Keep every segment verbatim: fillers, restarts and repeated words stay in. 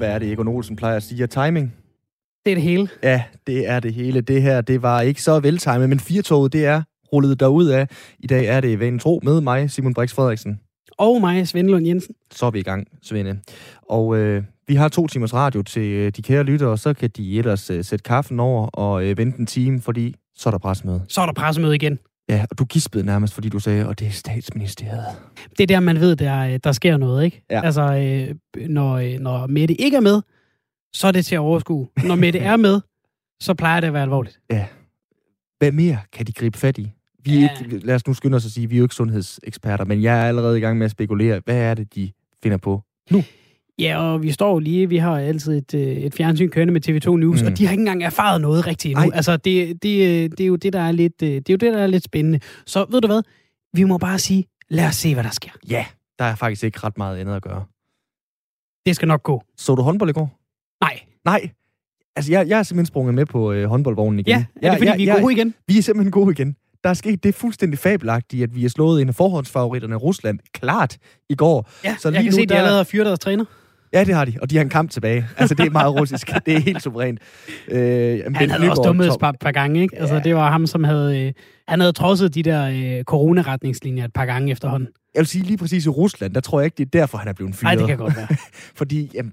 hvad er det, Egon Olsen plejer at sige, at timing? Det er det hele. Ja, det er det hele. Det her, det var ikke så veltimet, men firetoget, det er rullet derudad. I dag er det Vanen Tro med mig, Simon Brix Frederiksen. Og mig, Svendelund Jensen. Så er vi i gang, Svende. Og øh, vi har to timers radio til øh, de kære lyttere, og så kan de ellers øh, sætte kaffen over og øh, vente en time, fordi så er der pressemøde. Så er der pressemøde igen. Ja, og du gispede nærmest, fordi du sagde, og det er statsministeriet. Det er der, man ved, der, der sker noget, ikke? Ja. Altså, øh, når, når Mette ikke er med, så er det til at overskue. Når Mette er med, så plejer det at være alvorligt. Ja. Hvad mere kan de gribe fat i? Vi er ja. ikke, lad os nu skynde os at sige, vi er jo ikke sundhedseksperter, men jeg er allerede i gang med at spekulere. Hvad er det, de finder på nu? Ja, og vi står lige, vi har altid et, et fjernsyn kørende med T V to News, mm. og de har ikke engang erfaret noget rigtigt endnu. Ej. Altså, det, det, det, er jo det, der er lidt, det er jo det, der er lidt spændende. Så ved du hvad? Vi må bare sige, lad os se, hvad der sker. Ja, der er faktisk ikke ret meget andet at gøre. Det skal nok gå. Så du håndbold i går? Nej. Nej? Altså, jeg, jeg er simpelthen sprunget med på øh, håndboldvognen igen. Ja, er det fordi, jeg, vi er jeg, gode igen? Vi er simpelthen gode igen. Der er sket det fuldstændig fabelagtigt, at vi er slået en af forhåndsfavoritterne Rusland klart i går. Ja, så lige jeg kan nu, se, at de allerede har fyret deres træner. Ja, det har de, og de har en kamp tilbage. Altså, det er meget russisk. Det er helt suverænt. Øh, han havde Nyborg, også dummet et par, par gange, ikke? Ja. Altså, det var ham, som havde... Øh, han havde trodset de der øh, coronaretningslinjer et par gange efterhånden. Jeg vil sige, lige præcis i Rusland, der tror jeg ikke, det er derfor, han er blevet fyret. Nej, det kan godt være. Fordi, jamen,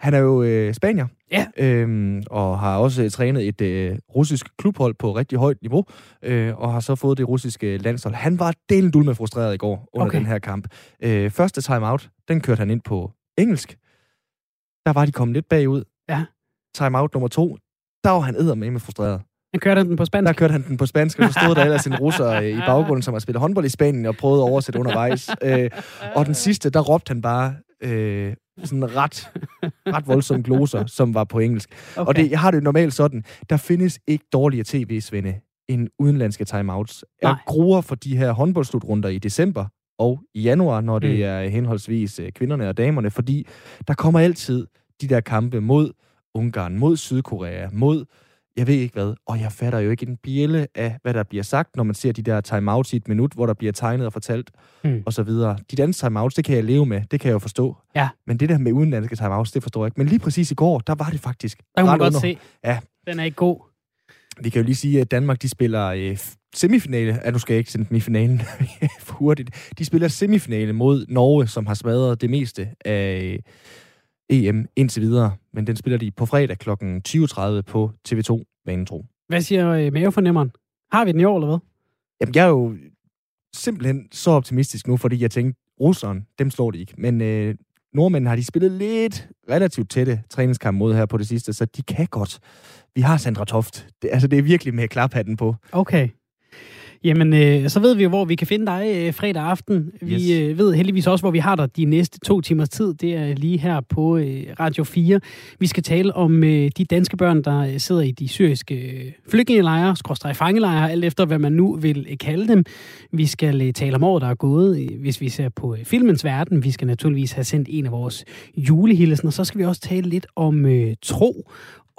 han er jo øh, spanier, ja. øhm, og har også trænet et øh, russisk klubhold på rigtig højt niveau, øh, og har så fået det russiske landshold. Han var delen dulme frustreret i går under okay. den her kamp. Øh, første timeout, den kørte han ind på engelsk. Der var de kommet lidt bagud. Ja. Timeout nummer to, der var han eddermame frustreret. Han kørte den på spansk. Der kørte han den på spansk, og så stod der ellers en russer i baggrunden, som har spillet håndbold i Spanien og prøvede at oversætte undervejs. Øh, og den sidste, der råbte han bare... Øh, sådan ret, ret voldsomme gloser, som var på engelsk. Okay. Og det, jeg har det normalt sådan, der findes ikke dårligere tv-svende end udenlandske timeouts. Jeg gruer for de her håndboldslutrunder i december og i januar, når det mm. er henholdsvis kvinderne og damerne, fordi der kommer altid de der kampe mod Ungarn, mod Sydkorea, mod jeg ved ikke hvad, og jeg fatter jo ikke en bjælle af, hvad der bliver sagt, når man ser de der timeouts i et minut, hvor der bliver tegnet og fortalt, mm. og så videre. De danske timeouts, det kan jeg leve med, det kan jeg jo forstå. Ja. Men det der med udenlandske timeouts, det forstår jeg ikke. Men lige præcis i går, der var det faktisk. Der kunne man godt se. Ja. Den er ikke god. Vi kan jo lige sige, at Danmark, de spiller øh, semifinale. Ja, nu skal jeg ikke sende dem i finalen for hurtigt. De spiller semifinale mod Norge, som har smadret det meste af... E M indtil videre, men den spiller de på fredag klokken tyve tredive på T V to, Vanen Tro. Hvad siger øh, mavefornemmeren? Har vi den i år, eller hvad? Jamen, jeg er jo simpelthen så optimistisk nu, fordi jeg tænkte, russerne, dem slår de ikke. Men øh, nordmændene har de spillet lidt relativt tætte træningskamp mod her på det sidste, så de kan godt. Vi har Sandra Toft. Det, altså, det er virkelig med klaphatten på. Okay. Jamen, øh, så ved vi jo, hvor vi kan finde dig øh, fredag aften. Vi yes. øh, ved heldigvis også, hvor vi har dig de næste to timers tid. Det er lige her på øh, Radio fire. Vi skal tale om øh, de danske børn, der sidder i de syriske øh, flygtningelejre, skråstreg fangelejre, alt efter hvad man nu vil øh, kalde dem. Vi skal øh, tale om året, der er gået, øh, hvis vi ser på øh, filmens verden. Vi skal naturligvis have sendt en af vores julehilsen, og så skal vi også tale lidt om øh, tro.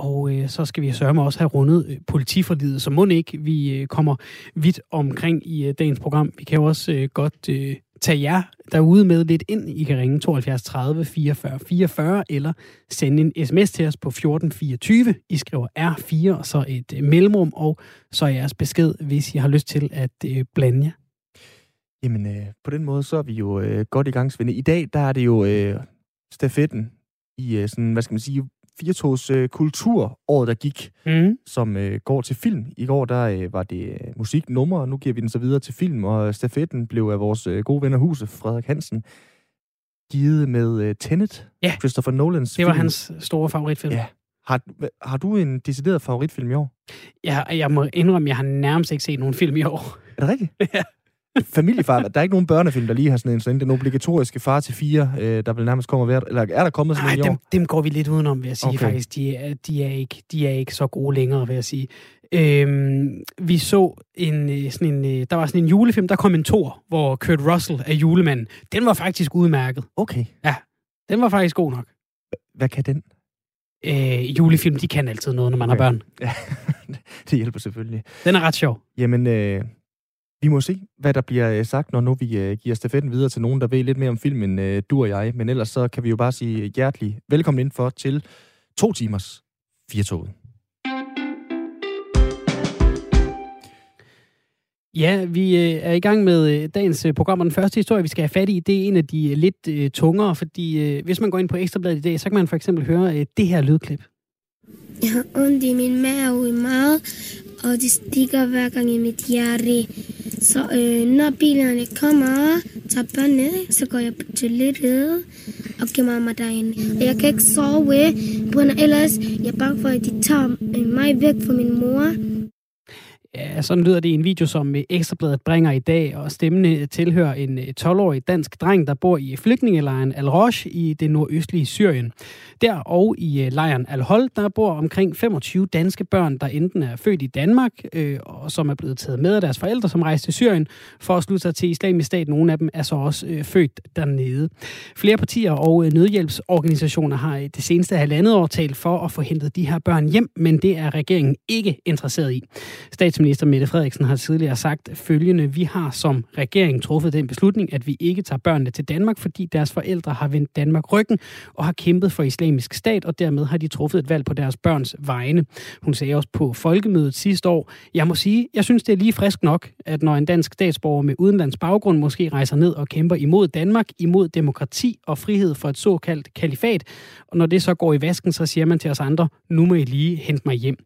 Og øh, så skal vi sørge med også have rundet øh, politiforliget, så må ikke vi øh, kommer vidt omkring i øh, dagens program. Vi kan jo også øh, godt øh, tage jer derude med lidt ind. I kan ringe tooghalvfjerds tredive fireogfyrre fireogfyrre eller sende en sms til os på fjorten fireogtyve. I skriver R fire og så et øh, mellemrum, og så jeres besked, hvis I har lyst til at øh, blande jer. Jamen, øh, på den måde, så er vi jo øh, godt i gang, Svende. I dag, der er det jo øh, stafetten i øh, sådan, hvad skal man sige... Firtogs øh, kulturåret, der gik, mm. som øh, går til film. I går, der øh, var det musiknummer, og nu giver vi den så videre til film, og stafetten blev af vores øh, gode venner huse, Frederik Hansen, givet med øh, Tenet, ja. Christopher Nolans film. Det var hans store favoritfilm. Ja. Har, har du en decideret favoritfilm i år? Ja, jeg må indrømme, jeg har nærmest ikke set nogen film i år. Er det rigtigt? Ja. Familiefar, der er ikke nogen børnefilm, der lige har sådan en sådan den obligatoriske far til fire, øh, der vil nærmest komme hvert, eller er der kommet sådan en i år? Dem, dem går vi lidt udenom, vil jeg sige okay. faktisk. De er, de, er ikke, de er ikke så gode længere, vil jeg sige. Øhm, vi så en, sådan en, der var sådan en julefilm, der kom en tor, hvor Kurt Russell er julemanden. Den var faktisk udmærket. Okay. Ja, den var faktisk god nok. Hvad kan den? Øh, julefilm, de kan altid noget, når man okay. har børn. Ja, det hjælper selvfølgelig. Den er ret sjov. Jamen... Øh... Vi må se, hvad der bliver sagt, når nu vi giver stafetten videre til nogen, der ved lidt mere om filmen end du og jeg. Men ellers så kan vi jo bare sige hjertelig velkommen indenfor til to timers Firtoget. Ja, vi er i gang med dagens program, og den første historie, vi skal have fat i, det er en af de lidt tungere, fordi hvis man går ind på Ekstrabladet i dag, så kan man for eksempel høre det her lydklip. Jeg har ondt i min mave i meget, og det stikker hver gang i mit hjerte. Så øh, når bilerne kommer, tager børnene, så går jeg på toilettet og gemmer mig derinde. Og jeg kan ikke sove, for ellers jeg er bange for, at de tager mig væk fra min mor. Ja, sådan lyder det i en video, som Ekstrabladet bringer i dag, og stemmen tilhører en tolv-årig dansk dreng, der bor i flygtningelejren Al-Roj i det nordøstlige Syrien. Der og i lejren Al-Hol, der bor omkring femogtyve danske børn, der enten er født i Danmark, øh, og som er blevet taget med af deres forældre, som rejste til Syrien for at slutte sig til Islamisk Stat. Nogle af dem er så også øh, født dernede. Flere partier og øh, nødhjælpsorganisationer har i det seneste halvandet år talt for at få hentet de her børn hjem, men det er regeringen ikke interesseret i. Stats Minister Mette Frederiksen har tidligere sagt følgende: vi har som regering truffet den beslutning, at vi ikke tager børnene til Danmark, fordi deres forældre har vendt Danmark ryggen og har kæmpet for Islamisk Stat, og dermed har de truffet et valg på deres børns vegne. Hun sagde også på folkemødet sidste år: jeg må sige, jeg synes det er lige frisk nok, at når en dansk statsborger med udenlands baggrund måske rejser ned og kæmper imod Danmark, imod demokrati og frihed for et såkaldt kalifat, og når det så går i vasken, så siger man til os andre: nu må I lige hente mig hjem.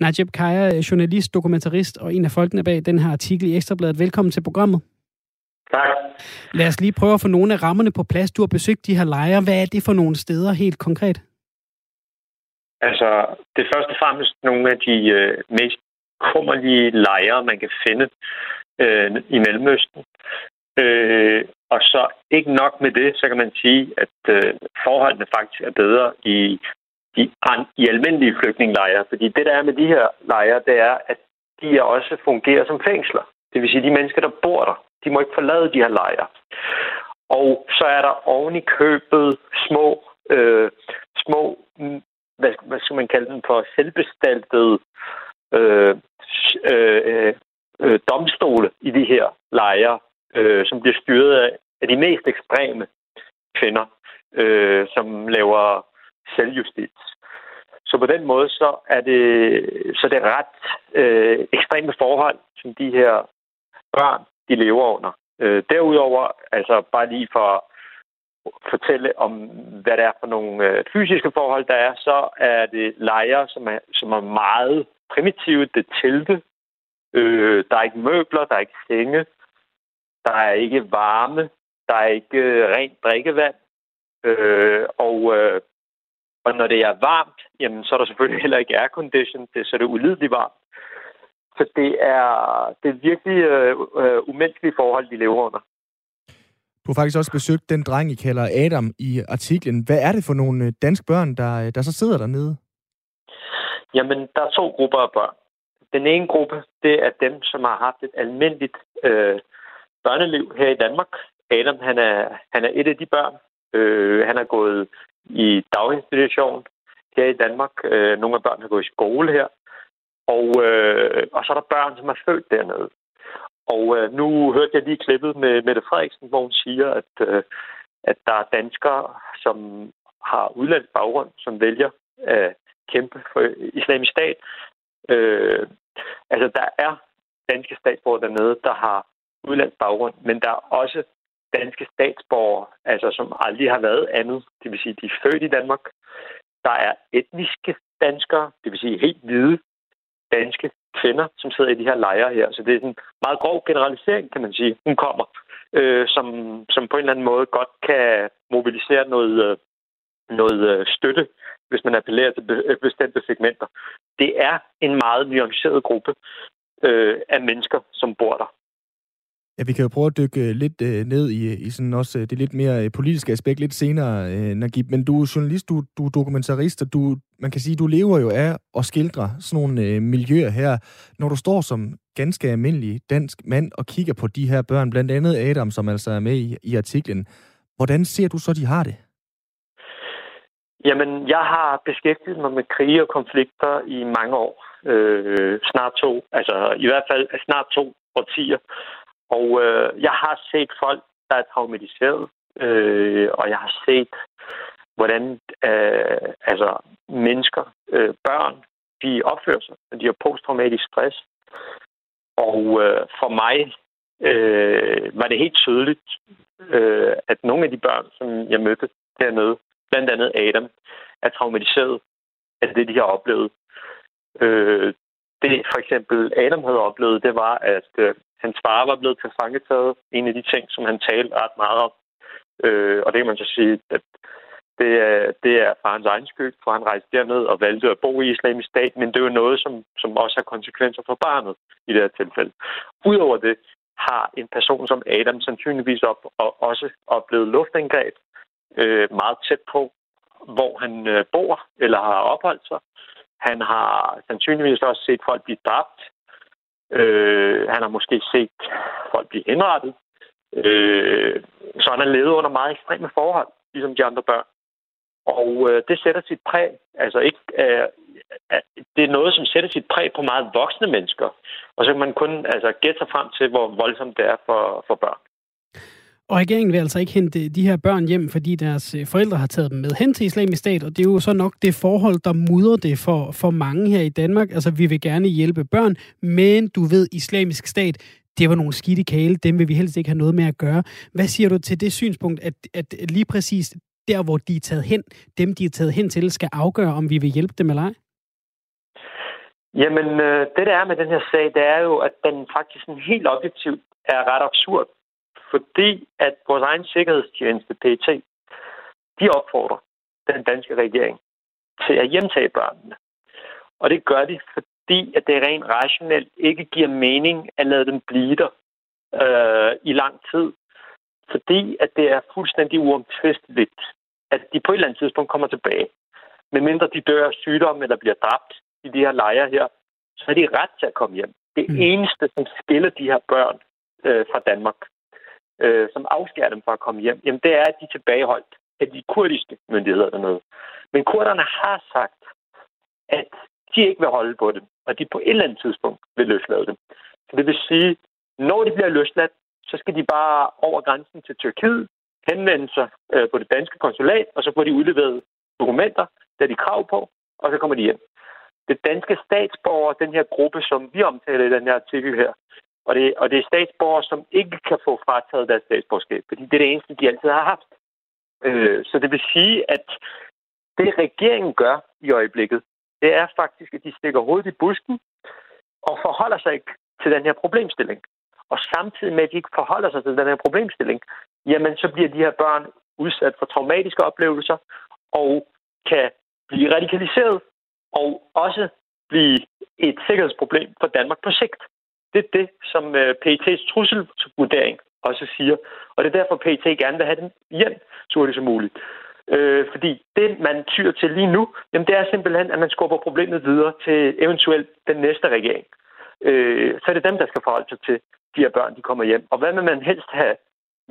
Najib Kjær, journalist, dokumentarist og en af folkene bag den her artikel i Ekstrabladet. Velkommen til programmet. Tak. Lad os lige prøve at få nogle af rammerne på plads. Du har besøgt de her lejre. Hvad er det for nogle steder helt konkret? Altså, det er først og fremmest nogle af de øh, mest kummerlige lejre, man kan finde øh, i Mellemøsten. Øh, og så ikke nok med det, så kan man sige, at øh, forholdene faktisk er bedre i, i, i almindelige flygtningelejre. Fordi det, der er med de her lejre, det er, at de også fungerer som fængsler. Det vil sige, at de mennesker, der bor der, de må ikke forlade de her lejre. Og så er der oven i købet små, øh, små hvad, hvad skal man kalde dem for, selvbestaltede øh, øh, øh, domstole i de her lejre, øh, som bliver styret af, af de mest ekstreme kvinder, øh, som laver selvjustits. Så på den måde, så er det, så det er ret øh, ekstreme forhold, som de her børn, de lever under. Øh, derudover, altså bare lige for at fortælle om, hvad det er for nogle øh, fysiske forhold, der er, så er det lejre, som er, som er meget primitive. Det er telte. Øh, der er ikke møbler, der er ikke senge. Der er ikke varme. Der er ikke øh, rent drikkevand. Øh, og... Øh, Og når det er varmt, jamen, så er der selvfølgelig heller ikke aircondition, det, så er det ulideligt varmt. Så det er, det er virkelig øh, øh, umenneskelige forhold, de lever under. Du har faktisk også besøgt den dreng, I kalder Adam, i artiklen. Hvad er det for nogle danske børn, der, der så sidder dernede? Jamen, der er to grupper af børn. Den ene gruppe, det er dem, som har haft et almindeligt øh, børneliv her i Danmark. Adam, han er, han er et af de børn. Øh, han har gået i daginstitution her i Danmark. Øh, nogle af børnene har gået i skole her. Og, øh, og så er der børn, som er født dernede. Og øh, nu hørte jeg lige klippet med Mette Frederiksen, hvor hun siger, at, øh, at der er danskere, som har udenlandsk baggrund, som vælger at kæmpe for Islamisk Stat. Øh, altså, der er danske statsborgere dernede, der har udenlandsk baggrund, men der er også danske statsborgere, altså som aldrig har været andet. Det vil sige, de er født i Danmark. Der er etniske danskere, det vil sige helt hvide danske kvinder, som sidder i de her lejre her. Så det er en meget grov generalisering, kan man sige. Hun kommer, øh, som, som på en eller anden måde godt kan mobilisere noget, noget støtte, hvis man appellerer til bestemte segmenter. Det er en meget nuanceret gruppe øh, af mennesker, som bor der. Ja, vi kan jo prøve at dykke lidt øh, ned i, i sådan også det lidt mere politiske aspekt lidt senere, øh, Najib. Men du er journalist, du, du er dokumentarist, og du, man kan sige, du lever jo af at skildre sådan nogle øh, miljøer her. Når du står som ganske almindelig dansk mand og kigger på de her børn, blandt andet Adam, som altså er med i, i artiklen, hvordan ser du så, de har det? Jamen, jeg har beskæftiget mig med krige og konflikter i mange år. Øh, snart to, altså i hvert fald snart to årtier. Og øh, jeg har set folk, der er traumatiseret, øh, og jeg har set, hvordan øh, altså, mennesker, øh, børn, de opfører sig. De har posttraumatisk stress. Og øh, for mig øh, var det helt tydeligt, øh, at nogle af de børn, som jeg mødte dernede, blandt andet Adam, er traumatiseret af det, de har oplevet. Øh, det for eksempel Adam havde oplevet, det var, at øh, hans far var blevet tilfangetaget. En af de ting, som han talte ret meget om. Øh, og det kan man så sige, at det er, det er farens egen skyld, for han rejste derned og valgte at bo i Islamisk Stat, men det er jo noget, som, som også har konsekvenser for barnet i det her tilfælde. Udover det har en person som Adam sandsynligvis op, og også oplevet luftangreb øh, meget tæt på, hvor han øh, bor eller har opholdt sig. Han har sandsynligvis også set folk blive dræbt. Øh, han har måske set folk blive henrettet. Øh, så han har levet under meget ekstreme forhold, ligesom de andre børn. Og øh, det sætter sit præg. Altså ikke, øh, det er noget, som sætter sit præg på meget voksne mennesker. Og så kan man kun altså, gætte sig frem til, hvor voldsomt det er for, for børn. Og regeringen vil altså ikke hente de her børn hjem, fordi deres forældre har taget dem med hen til Islamisk Stat, og det er jo så nok det forhold, der mudrer det for, for mange her i Danmark. Altså, vi vil gerne hjælpe børn, men du ved, Islamisk Stat, det var nogle skidte kæle, dem vil vi helst ikke have noget med at gøre. Hvad siger du til det synspunkt, at, at lige præcis der, hvor de er taget hen, dem, de er taget hen til, skal afgøre, om vi vil hjælpe dem eller ej? Jamen, det der er med den her sag, det er jo, at den faktisk helt objektivt er ret absurd. Fordi at vores egen sikkerhedstjeneste, P E T, de opfordrer den danske regering til at hjemtage børnene. Og det gør de, fordi at det rent rationelt ikke giver mening at lade dem blive der øh, i lang tid. Fordi at det er fuldstændig uomtvisteligt, at de på et eller andet tidspunkt kommer tilbage. Medmindre de dør af sygdom eller bliver dræbt i de her lejre her, så har de ret til at komme hjem. Det eneste, som skiller de her børn øh, fra Danmark, Øh, som afskærer dem fra at komme hjem, jamen det er, at de er tilbageholdt af de kurdiske myndigheder dernede. Men kurderne har sagt, at de ikke vil holde på dem, og de på et eller andet tidspunkt vil løslade dem. Så det vil sige, når de bliver løsladt, så skal de bare over grænsen til Tyrkiet, henvende sig øh, på det danske konsulat, og så får de udleveret dokumenter, der de krav på, og så kommer de hjem. Det danske statsborgere, den her gruppe, som vi omtaler i den her artikel her, Og det, og det er statsborgere, som ikke kan få frataget deres statsborgerskab, fordi det er det eneste, de altid har haft. Øh, så det vil sige, at det regeringen gør i øjeblikket, det er faktisk, at de stikker hovedet i busken og forholder sig ikke til den her problemstilling. Og samtidig med, at de ikke forholder sig til den her problemstilling, jamen så bliver de her børn udsat for traumatiske oplevelser og kan blive radikaliseret og også blive et sikkerhedsproblem for Danmark på sigt. Det er det, som P E T's trusselvurdering også siger. Og det er derfor, P E T gerne vil have den hjem så hurtigt som muligt. Øh, fordi det, man tyr til lige nu, jamen det er simpelthen, at man skubber problemet videre til eventuelt den næste regering. Øh, så er det dem, der skal forholde sig til, de her børn, de kommer hjem. Og hvad vil man helst have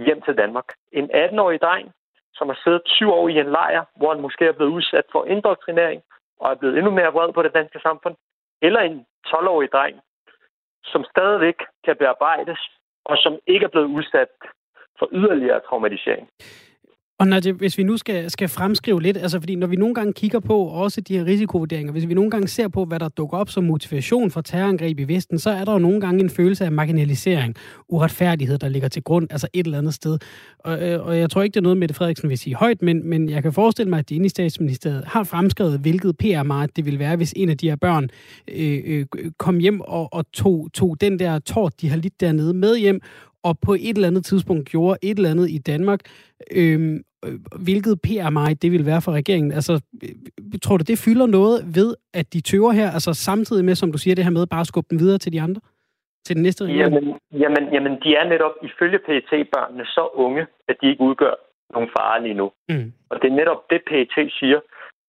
hjem til Danmark? En atten-årig dreng, som har siddet tyve år i en lejr, hvor han måske er blevet udsat for indoktrinering og er blevet endnu mere vred på det danske samfund. Eller en tolv-årig dreng, som stadigvæk kan bearbejdes, og som ikke er blevet udsat for yderligere traumatisering. Og Najib, hvis vi nu skal, skal fremskrive lidt, altså fordi når vi nogle gange kigger på også de her risikovurderinger, hvis vi nogle gange ser på, hvad der dukker op som motivation for terrorangreb i Vesten, så er der jo nogle gange en følelse af marginalisering, uretfærdighed, der ligger til grund, altså et eller andet sted. Og, og jeg tror ikke, det er noget, Mette Frederiksen vil sige højt, men, men jeg kan forestille mig, at de inde i statsministeriet har fremskrevet, hvilket P R-mart det ville være, hvis en af de her børn øh, øh, kom hjem og, og tog, tog den der tort, de har lidt dernede med hjem, og på et eller andet tidspunkt gjorde et eller andet i Danmark, øh, hvilket P R-maj det ville være for regeringen. Altså, tror du, det fylder noget ved, at de tøver her, altså samtidig med, som du siger, det her med bare at skubbe den videre til de andre? Til den næste regering? Jamen, jamen, jamen de er netop, ifølge P E T-børnene, så unge, at de ikke udgør nogen fare lige nu. Mm. Og det er netop det, P E T siger,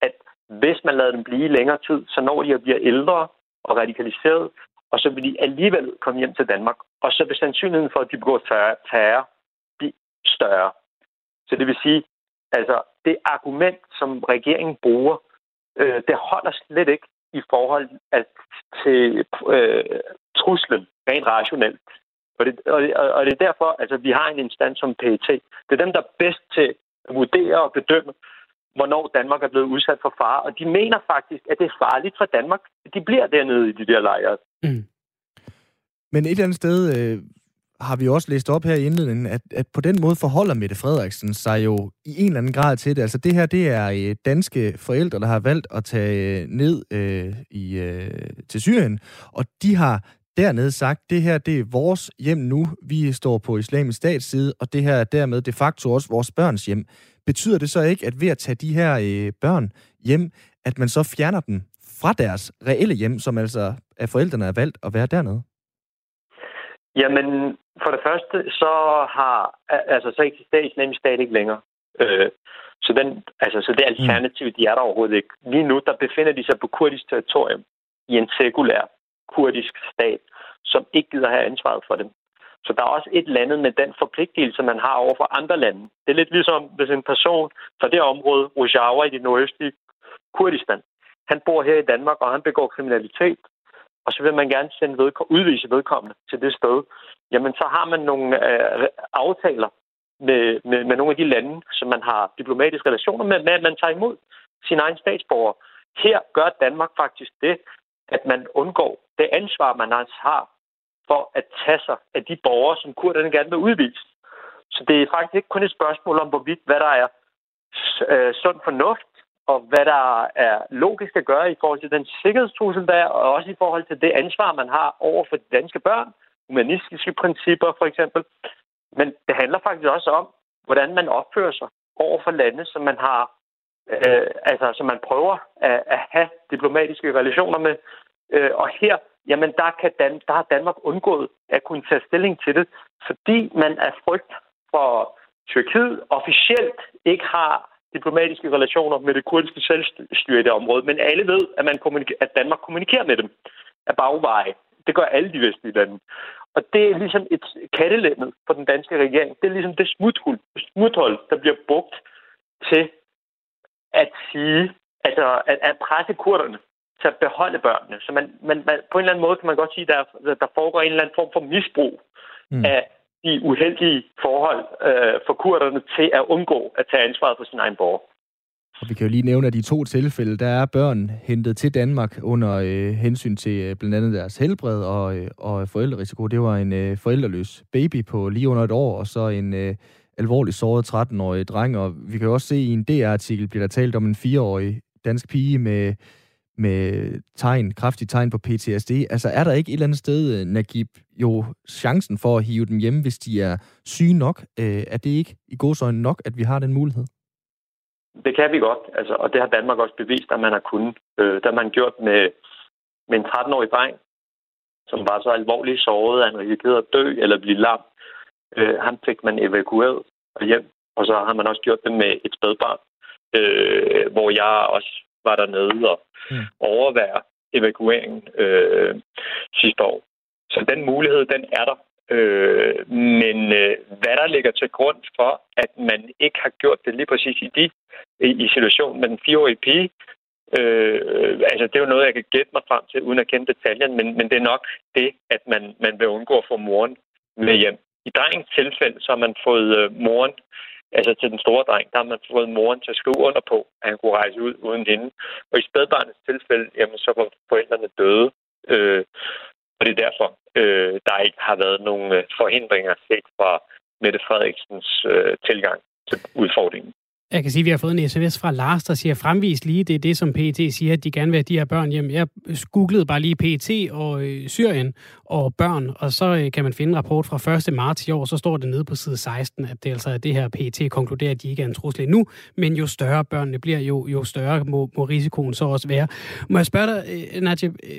at hvis man lader dem blive længere tid, så når de bliver ældre og radikaliseret, og så vil de alligevel komme hjem til Danmark, og så vil sandsynligheden for, at de begår terror, blive større. Så det vil sige, altså det argument, som regeringen bruger, øh, det holder slet ikke i forhold at, til øh, truslen, rent rationelt. Og det, og, det, og det er derfor, altså, vi har en instans som P E T. Det er dem, der er bedst til at vurdere og bedømme, hvornår Danmark er blevet udsat for fare. Og de mener faktisk, at det er farligt for Danmark. De bliver dernede i de der lejre. Mm. Men et eller andet sted øh, har vi også læst op her i indledningen, at, at på den måde forholder Mette Frederiksen sig jo i en eller anden grad til det. Altså det her, det er øh, danske forældre, der har valgt at tage øh, ned øh, i, øh, til Syrien, og de har dernede sagt, det her, det er vores hjem nu, vi står på Islamisk Stats side, og det her er dermed de facto også vores børns hjem. Betyder det så ikke, at ved at tage de her øh, børn hjem, at man så fjerner dem fra deres reelle hjem, som altså af forældrene er valgt at være dernede? Jamen, for det første, så har altså så eksisterer Islamisk Stat ikke længere. Øh, så, den, altså, så det alternativ, de er der overhovedet ikke. Lige nu, der befinder de sig på kurdisk territorium i en sekulær kurdisk stat, som ikke gider have ansvaret for dem. Så der er også et eller andet med den forpligtelse, man har over for andre lande. Det er lidt ligesom, hvis en person fra det område, Rojava i det nordøstlige Kurdistan, han bor her i Danmark, og han begår kriminalitet, og så vil man gerne sende vedko- udvise vedkommende til det sted. Jamen, så har man nogle øh, aftaler med, med, med nogle af de lande, som man har diplomatiske relationer med, med at man tager imod sine egne statsborgere. Her gør Danmark faktisk det, at man undgår det ansvar, man altså har for at tage sig af de borgere, som kurderne gerne vil udvise. Så det er faktisk ikke kun et spørgsmål om, hvorvidt hvad der er øh, sund fornuft, og hvad der er logisk at gøre i forhold til den sikkerhedstrussel, der er, og også i forhold til det ansvar, man har over for de danske børn, humanistiske principper for eksempel. Men det handler faktisk også om, hvordan man opfører sig over for lande, som man har, øh, altså som man prøver at, at have diplomatiske relationer med. Øh, og her, jamen der, kan Dan- der har Danmark undgået at kunne tage stilling til det, fordi man af frygt for Tyrkiet officielt ikke har diplomatiske relationer med det kurdiske selvstyre i det område, men alle ved, at, man kommunik- at Danmark kommunikerer med dem af bagveje. Det gør alle de vestlige lande. Og det er ligesom et kattelemmet for den danske regering. Det er ligesom det smuthul, smuthul der bliver brugt til at sige, altså at, at presse kurderne til at beholde børnene. Så man, man, man, på en eller anden måde kan man godt sige, at der, der foregår en eller anden form for misbrug mm. af de uheldige forhold øh, for kurderne til at undgå at tage ansvaret for sin egen borger. Og vi kan jo lige nævne, at de to tilfælde, der er børn hentet til Danmark under øh, hensyn til blandt andet deres helbred og, øh, og forældrerisiko. Det var en øh, forældreløs baby på lige under et år, og så en øh, alvorligt såret tretten-årig dreng. Og vi kan jo også se i en D R-artikel, bliver der talt om en fireårig dansk pige med med tegn, kraftige tegn på P T S D. Altså er der ikke et eller andet sted, Najib, jo chancen for at hive dem hjem, hvis de er syge nok? Øh, er det ikke i gåseøjne nok, at vi har den mulighed? Det kan vi godt, altså, og det har Danmark også bevist, at man har kunnet. Øh, det har man gjort med, med en tretten-årig dreng, som var så alvorligt såret, at han risikerede at dø eller blive lam. Øh, han fik man evakueret og hjem, og så har man også gjort det med et spædbarn, øh, hvor jeg også var dernede og mm. overvære evakueringen øh, sidste år. Så den mulighed, den er der. Øh, men øh, hvad der ligger til grund for, at man ikke har gjort det lige præcis i, de, i, i situationen med den fireårige pige, øh, altså det er jo noget, jeg kan gætte mig frem til, uden at kende detaljerne, men, men det er nok det, at man, man vil undgå at få moren med hjem. I drengens tilfælde, så har man fået øh, moren altså til den store dreng, der har man fået moren til at skrive under på, at han kunne rejse ud uden hende. Og i spædbarnets tilfælde, jamen, så var forældrene døde. Øh, og det er derfor, øh, der ikke har været nogen forhindringer set fra Mette Frederiksens øh, tilgang til udfordringen. Jeg kan sige, at vi har fået en sms fra Lars, der siger, fremvist lige, det er det, som P E T siger, at de gerne vil have de her børn hjem. Jeg googlede bare lige P E T og øh, Syrien og børn, og så øh, kan man finde en rapport fra første marts i år, så står det nede på side seksten, at det altså er det her, P E T konkluderer, at de ikke er en trussel endnu, men jo større børnene bliver, jo, jo større må, må risikoen så også være. Må jeg spørge dig, øh, Najib, øh,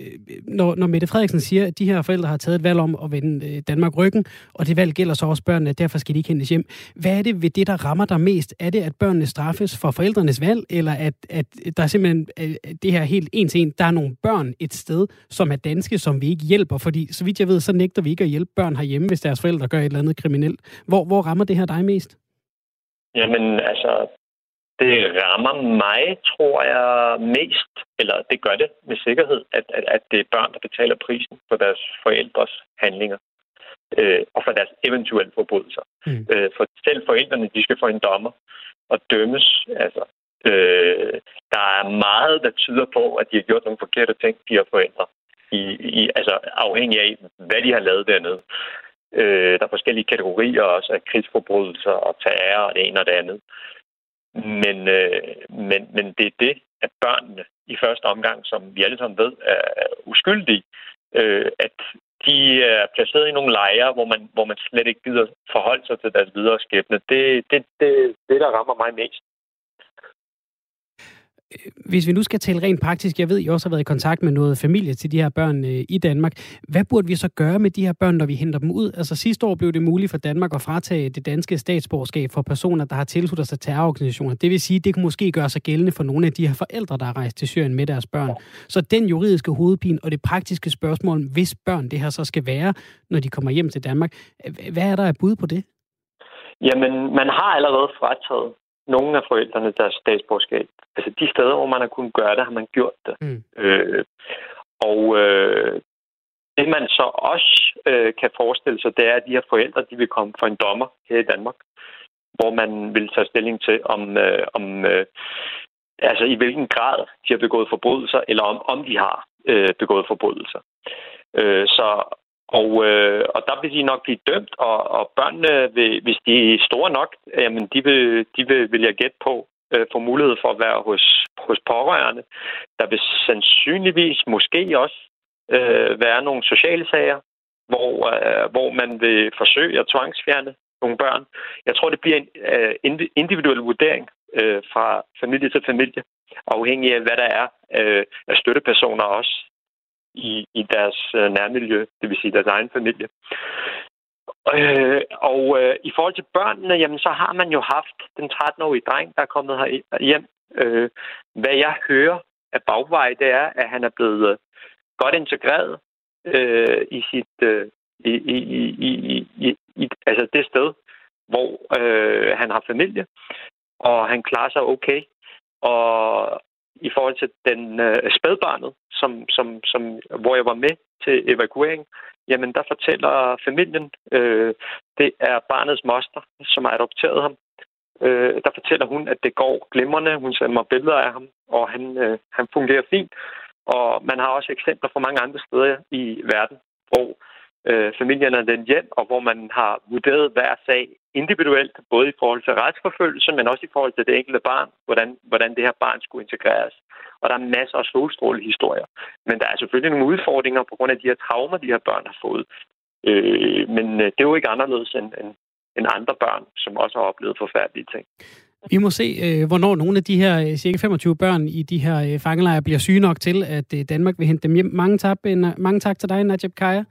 når, når Mette Frederiksen siger, at de her forældre har taget et valg om at vende øh, Danmark ryggen, og det valg gælder så også børnene, derfor skal de ikke hentes hjem. Hvad er det ved det, der rammer dig mest? Er det, at børn straffes for forældrenes valg, eller at, at der er simpelthen at det her helt en til en, der er nogle børn et sted, som er danske, som vi ikke hjælper, fordi så vidt jeg ved, så nægter vi ikke at hjælpe børn herhjemme, hvis deres forældre gør et eller andet kriminelt. Hvor, hvor rammer det her dig mest? Jamen, altså, det rammer mig, tror jeg, mest, eller det gør det med sikkerhed, at, at, at det er børn, der betaler prisen for deres forældres handlinger. øh, og for deres eventuelle forbrydelser. Mm. Øh, for selv forældrene, de skal få en dommer og dømmes. Altså, øh, der er meget, der tyder på, at de har gjort nogle forkerte ting, de har forældre. I, i, altså afhængig af, hvad de har lavet dernede. Øh, der er forskellige kategorier også af krigsforbrydelser og terror og det ene og det andet. Men, øh, men, men det er det, at børnene i første omgang, som vi alle sammen ved, er uskyldige, øh, at de er placeret i nogle lejre, hvor man, hvor man slet ikke gider forholde sig til deres videre skæbne. Det er det, det, det, der rammer mig mest. Hvis vi nu skal tale rent praktisk, jeg ved, I også har været i kontakt med noget familie til de her børn i Danmark. Hvad burde vi så gøre med de her børn, når vi henter dem ud? Altså sidste år blev det muligt for Danmark at fratage det danske statsborgerskab for personer, der har tilsluttet sig terrororganisationer. Det vil sige, det kan måske gøre sig gældende for nogle af de her forældre, der har rejst til Syrien med deres børn. Så den juridiske hovedpine og det praktiske spørgsmål, hvis børn det her så skal være, når de kommer hjem til Danmark. Hvad er der af bud på det? Jamen, man har allerede frataget nogle af forældrene deres statsborgerskab. Altså de steder, hvor man har kunnet gøre det, har man gjort det. Mm. Øh, og øh, det man så også øh, kan forestille sig, det er, at de her forældre, de vil komme for en dommer her i Danmark, hvor man vil tage stilling til, om, øh, om øh, altså i hvilken grad de har begået forbrydelser, eller om, om de har øh, begået forbrydelser. Øh, så Og, øh, og der vil de nok blive dømt, og, og børnene, vil, hvis de er store nok, jamen de vil, de vil, vil jeg gætte på, øh, få mulighed for at være hos, hos pårørende. Der vil sandsynligvis måske også øh, være nogle sociale sager, hvor, øh, hvor man vil forsøge at tvangsfjerne nogle børn. Jeg tror, det bliver en øh, individuel vurdering øh, fra familie til familie, afhængig af, hvad der er øh, af støttepersoner også. I, i deres øh, nærmiljø, det vil sige deres egen familie. Øh, og øh, i forhold til børnene, jamen, så har man jo haft den tretten-årige dreng, der er kommet her hjem. Øh, hvad jeg hører af bagvej, det er, at han er blevet øh, godt integreret øh, i sit øh, i, i, i, i, i, i, altså det sted, hvor øh, han har familie, og han klarer sig okay. Og i forhold til den øh, spædbarnet, som, som, som, hvor jeg var med til evakuering, jamen der fortæller familien, øh, det er barnets moster, som har adopteret ham. Øh, der fortæller hun, at det går glimrende. Hun sender mig billeder af ham, og han, øh, han fungerer fint. Og man har også eksempler fra mange andre steder i verden, hvor øh, familien er den hjem, og hvor man har vurderet hver sag individuelt, både i forhold til retsforfølgelse, men også i forhold til det enkelte barn, hvordan, hvordan det her barn skulle integreres. Og der er masser af solstrålende historier. Men der er selvfølgelig nogle udfordringer på grund af de her traumer, de her børn har fået. Øh, men det er jo ikke anderledes end, end, end andre børn, som også har oplevet forfærdelige ting. Vi må se, hvornår nogle af de her cirka femogtyve børn i de her fangelejre bliver syge nok til, at Danmark vil hente dem hjem. Mange tak, mange tak til dig, Najib Kjær.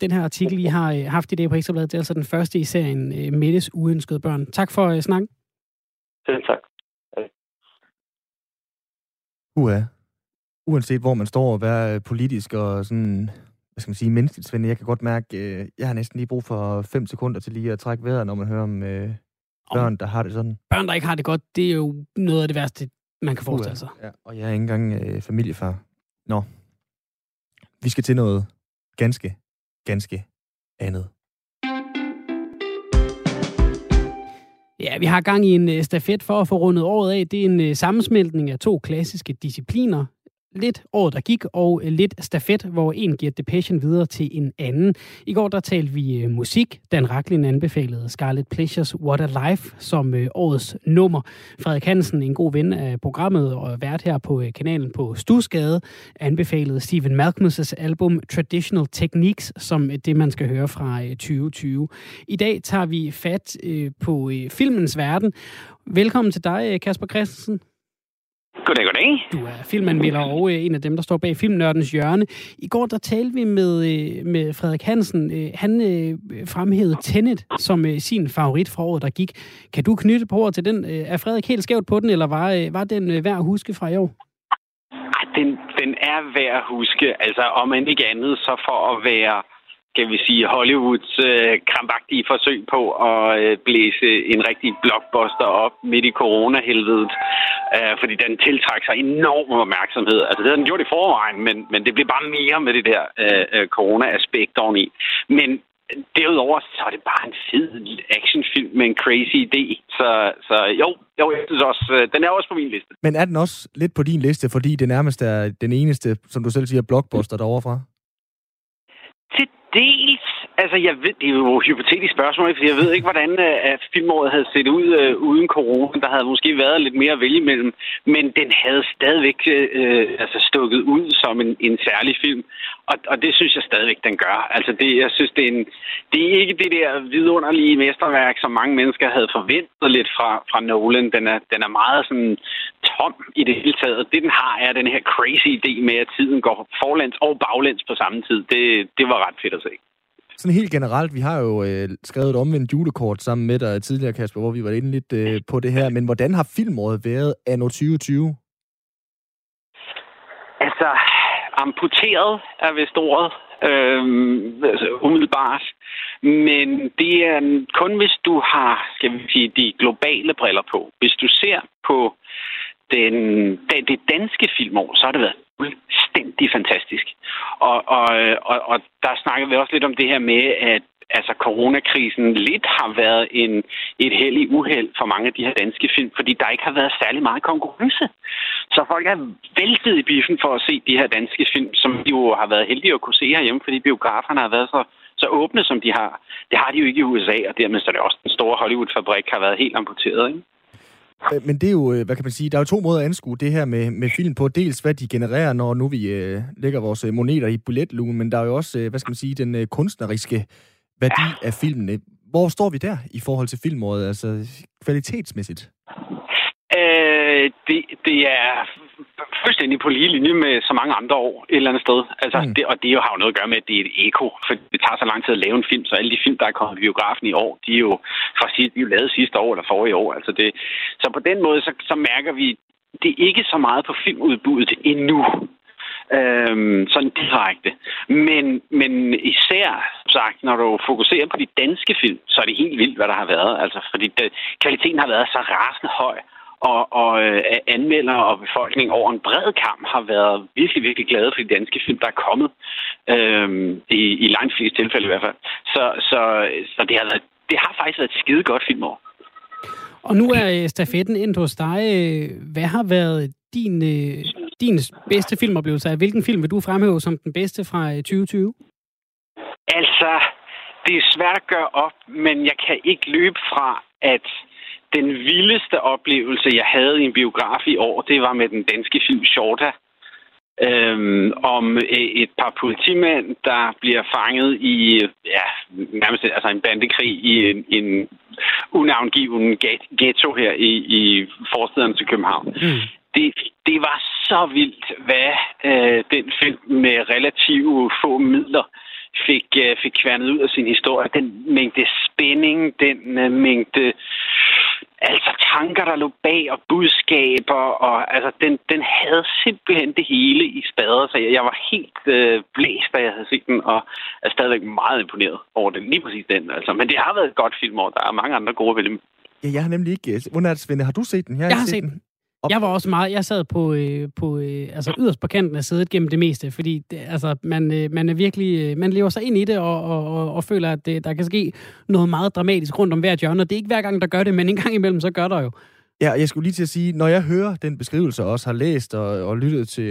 Den her artikel, I har haft i dag på Ekstrabladet, det er altså den første i serien Mettes uønskede børn. Tak for snakken. Selv tak. Uha. Uanset hvor man står og være politisk og sådan, hvad skal man sige, menneskeligt, Svend, jeg kan godt mærke, jeg har næsten lige brug for fem sekunder til lige at trække vejret, når man hører om børn, der har det sådan. Børn, der ikke har det godt, det er jo noget af det værste, man kan forestille sig. Ja, og jeg er ikke engang øh, familiefar. Nå. Vi skal til noget ganske, ganske andet. Ja, vi har gang i en stafet for at få rundet året af. Det er en sammensmeltning af to klassiske discipliner. Lidt året, der gik, og lidt stafet, hvor en giver depechen videre til en anden. I går, der talte vi musik. Dan Rachlin anbefalede Scarlet Pleasures What a Life som årets nummer. Frederik Hansen, en god ven af programmet og vært her på kanalen på Stusgade, anbefalede Stephen Malkmus' album Traditional Techniques som det, man skal høre fra tyve tyve. I dag tager vi fat på filmens verden. Velkommen til dig, Casper Christensen. Goddag, goddag. Du er filmanmelder og en af dem, der står bag Filmnørdens Hjørne. I går, der talte vi med, med Frederik Hansen. Han fremhævede Tenet som sin favorit fra året, der gik. Kan du knytte på til den? Er Frederik helt skævt på den, eller var, var den værd at huske fra i år? Den, den er værd at huske. Altså, om end ikke andet, så for at være, kan vi sige, Hollywoods øh, krampagtige forsøg på at øh, blæse en rigtig blockbuster op midt i coronahelvedet, øh, fordi den tiltrækker sig enorm opmærksomhed. Altså, det havde den gjort i forvejen, men, men det blev bare mere med det der øh, corona-aspekt oveni. Men det derudover, så er det bare en fed actionfilm med en crazy idé. Så, så jo, jo, jeg synes også, den er også på min liste. Men er den også lidt på din liste, fordi det nærmest er den eneste, som du selv siger, blockbuster derovre fra? Til dels. Altså, jeg ved, det er jo et hypotetisk spørgsmål, fordi jeg ved ikke, hvordan uh, filmåret havde set ud uh, uden corona. Der havde måske været lidt mere at vælge imellem, men den havde stadigvæk uh, altså stukket ud som en, en særlig film. Og, og det synes jeg stadigvæk, den gør. Altså, det, jeg synes, det er, en, det er ikke det der vidunderlige mesterværk, som mange mennesker havde forventet lidt fra, fra Nolan. Den er, den er meget sådan tom i det hele taget. Det, den har, er den her crazy idé med, at tiden går forlæns og baglæns på samme tid. Det, det var ret fedt at se. Sådan helt generelt, vi har jo øh, skrevet et omvendt julekort sammen med dig tidligere, Kasper, hvor vi var inde lidt øh, på det her. Men hvordan har filmåret været anno tyve tyve? Altså, amputeret er vist ordet, øh, altså, umiddelbart. Men det er kun, hvis du har, skal vi sige, de globale briller på. Hvis du ser på den, det danske filmår, så har det været fuldstændig fantastisk. Og, og, og, og der snakker vi også lidt om det her med, at altså, coronakrisen lidt har været en, et heldig uheld for mange af de her danske film, fordi der ikke har været særlig meget konkurrence. Så folk er væltet i biffen for at se de her danske film, som de jo har været heldige at kunne se herhjemme, fordi biograferne har været så, så åbne, som de har. Det har de jo ikke i U S A, og dermed så er det også den store Hollywood-fabrik har været helt amputeret, ikke? Men det er jo, hvad kan man sige, der er jo to måder at anskue det her med, med film på. Dels hvad de genererer, når nu vi øh, lægger vores moneter i billetlugen, men der er jo også, øh, hvad skal man sige, den øh, kunstneriske værdi af filmene. Hvor står vi der i forhold til filmåret, altså kvalitetsmæssigt? Øh, det, det er fuldstændig på lige linje med så mange andre år et eller andet sted. Altså, mm. det, og det har jo noget at gøre med, at det er et eko, for det tager så lang tid at lave en film, så alle de film, der er kommet i biografen i år, de er jo, fra, de er jo lavet sidste år eller forrige år. Altså det, så på den måde, så, så mærker vi, det er ikke så meget på filmudbuddet endnu. Øhm, sådan direkte. Men, men især, sagt, når du fokuserer på de danske film, så er det helt vildt, hvad der har været. Altså, fordi det, kvaliteten har været så rasende høj. Og, og anmeldere og befolkning over en bred kamp har været virkelig, virkelig glade for de danske film, der er kommet. Øhm, i, I langt flest tilfælde i hvert fald. Så, så, så det, har været, det har faktisk været et skide godt filmår. Og nu er stafetten ind hos dig. Hvad har været din, din bedste filmoplevelse? Hvilken film vil du fremhæve som den bedste fra tyve tyve? Altså, det er svært at gøre op, men jeg kan ikke løbe fra, at den vildeste oplevelse, jeg havde i en biograf i år, det var med den danske film Shorta, øhm, om et par politimænd, der bliver fanget i ja, nærmest altså en bandekrig i en, en unavngiven ghetto her i, i forstederne til København. Mm. Det, det var så vildt, hvad øh, den film med relativt få midler fik, øh, fik kværnet ud af sin historie. Den mængde spænding, den øh, mængde altså tanker, der lå bag, og budskaber, og altså, den, den havde simpelthen det hele i spader, så jeg, jeg var helt øh, blæst, da jeg havde set den, og er stadigvæk meget imponeret over den, lige præcis den, altså. Men det har været et godt filmår, der er mange andre gode film. Ja, jeg har nemlig ikke... Hvordan Svende, har du set den? Jeg har, jeg har set, set den. Op. Jeg var også meget... Jeg sad på, øh, på øh, altså yderst på kanten af sædet gennem det meste, fordi det, altså, man, øh, man er virkelig... Øh, man lever sig ind i det og, og, og, og føler, at det, der kan ske noget meget dramatisk rundt om hvert hjørne. Og det er ikke hver gang, der gør det, men en gang imellem, så gør der jo. Ja, jeg skulle lige til at sige, når jeg hører den beskrivelse, også har læst og, og lyttet til,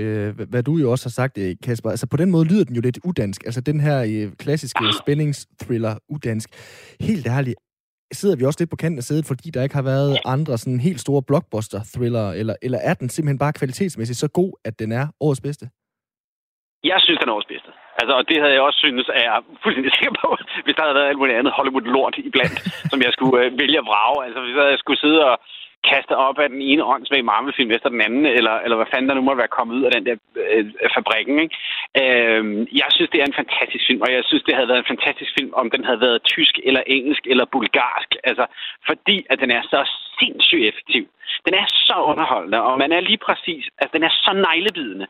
hvad du jo også har sagt, Kasper, altså på den måde lyder den jo lidt udansk. Altså den her øh, klassiske spændingsthriller udansk. Helt ærligt. Sidder vi også lidt på kanten af sædet, fordi der ikke har været andre sådan helt store blockbuster-thriller, eller, eller er den simpelthen bare kvalitetsmæssigt så god, at den er årets bedste? Jeg synes, den er årets bedste. Altså, og det havde jeg også synes, at jeg er fuldstændig sikker på, hvis der havde været alt muligt andet Hollywood-lort iblandt, som jeg skulle øh, vælge at vrage. Altså, hvis jeg skulle sidde og kaste op af den ene åndsvæg Marvel-film efter den anden, eller, eller hvad fanden der nu måtte være kommet ud af den der øh, fabrikken, ikke? Øh, jeg synes, det er en fantastisk film, og jeg synes, det havde været en fantastisk film, om den havde været tysk, eller engelsk, eller bulgarsk, altså, fordi at den er så sindssygt effektiv. Den er så underholdende, og man er lige præcis, altså, den er så neglebidende.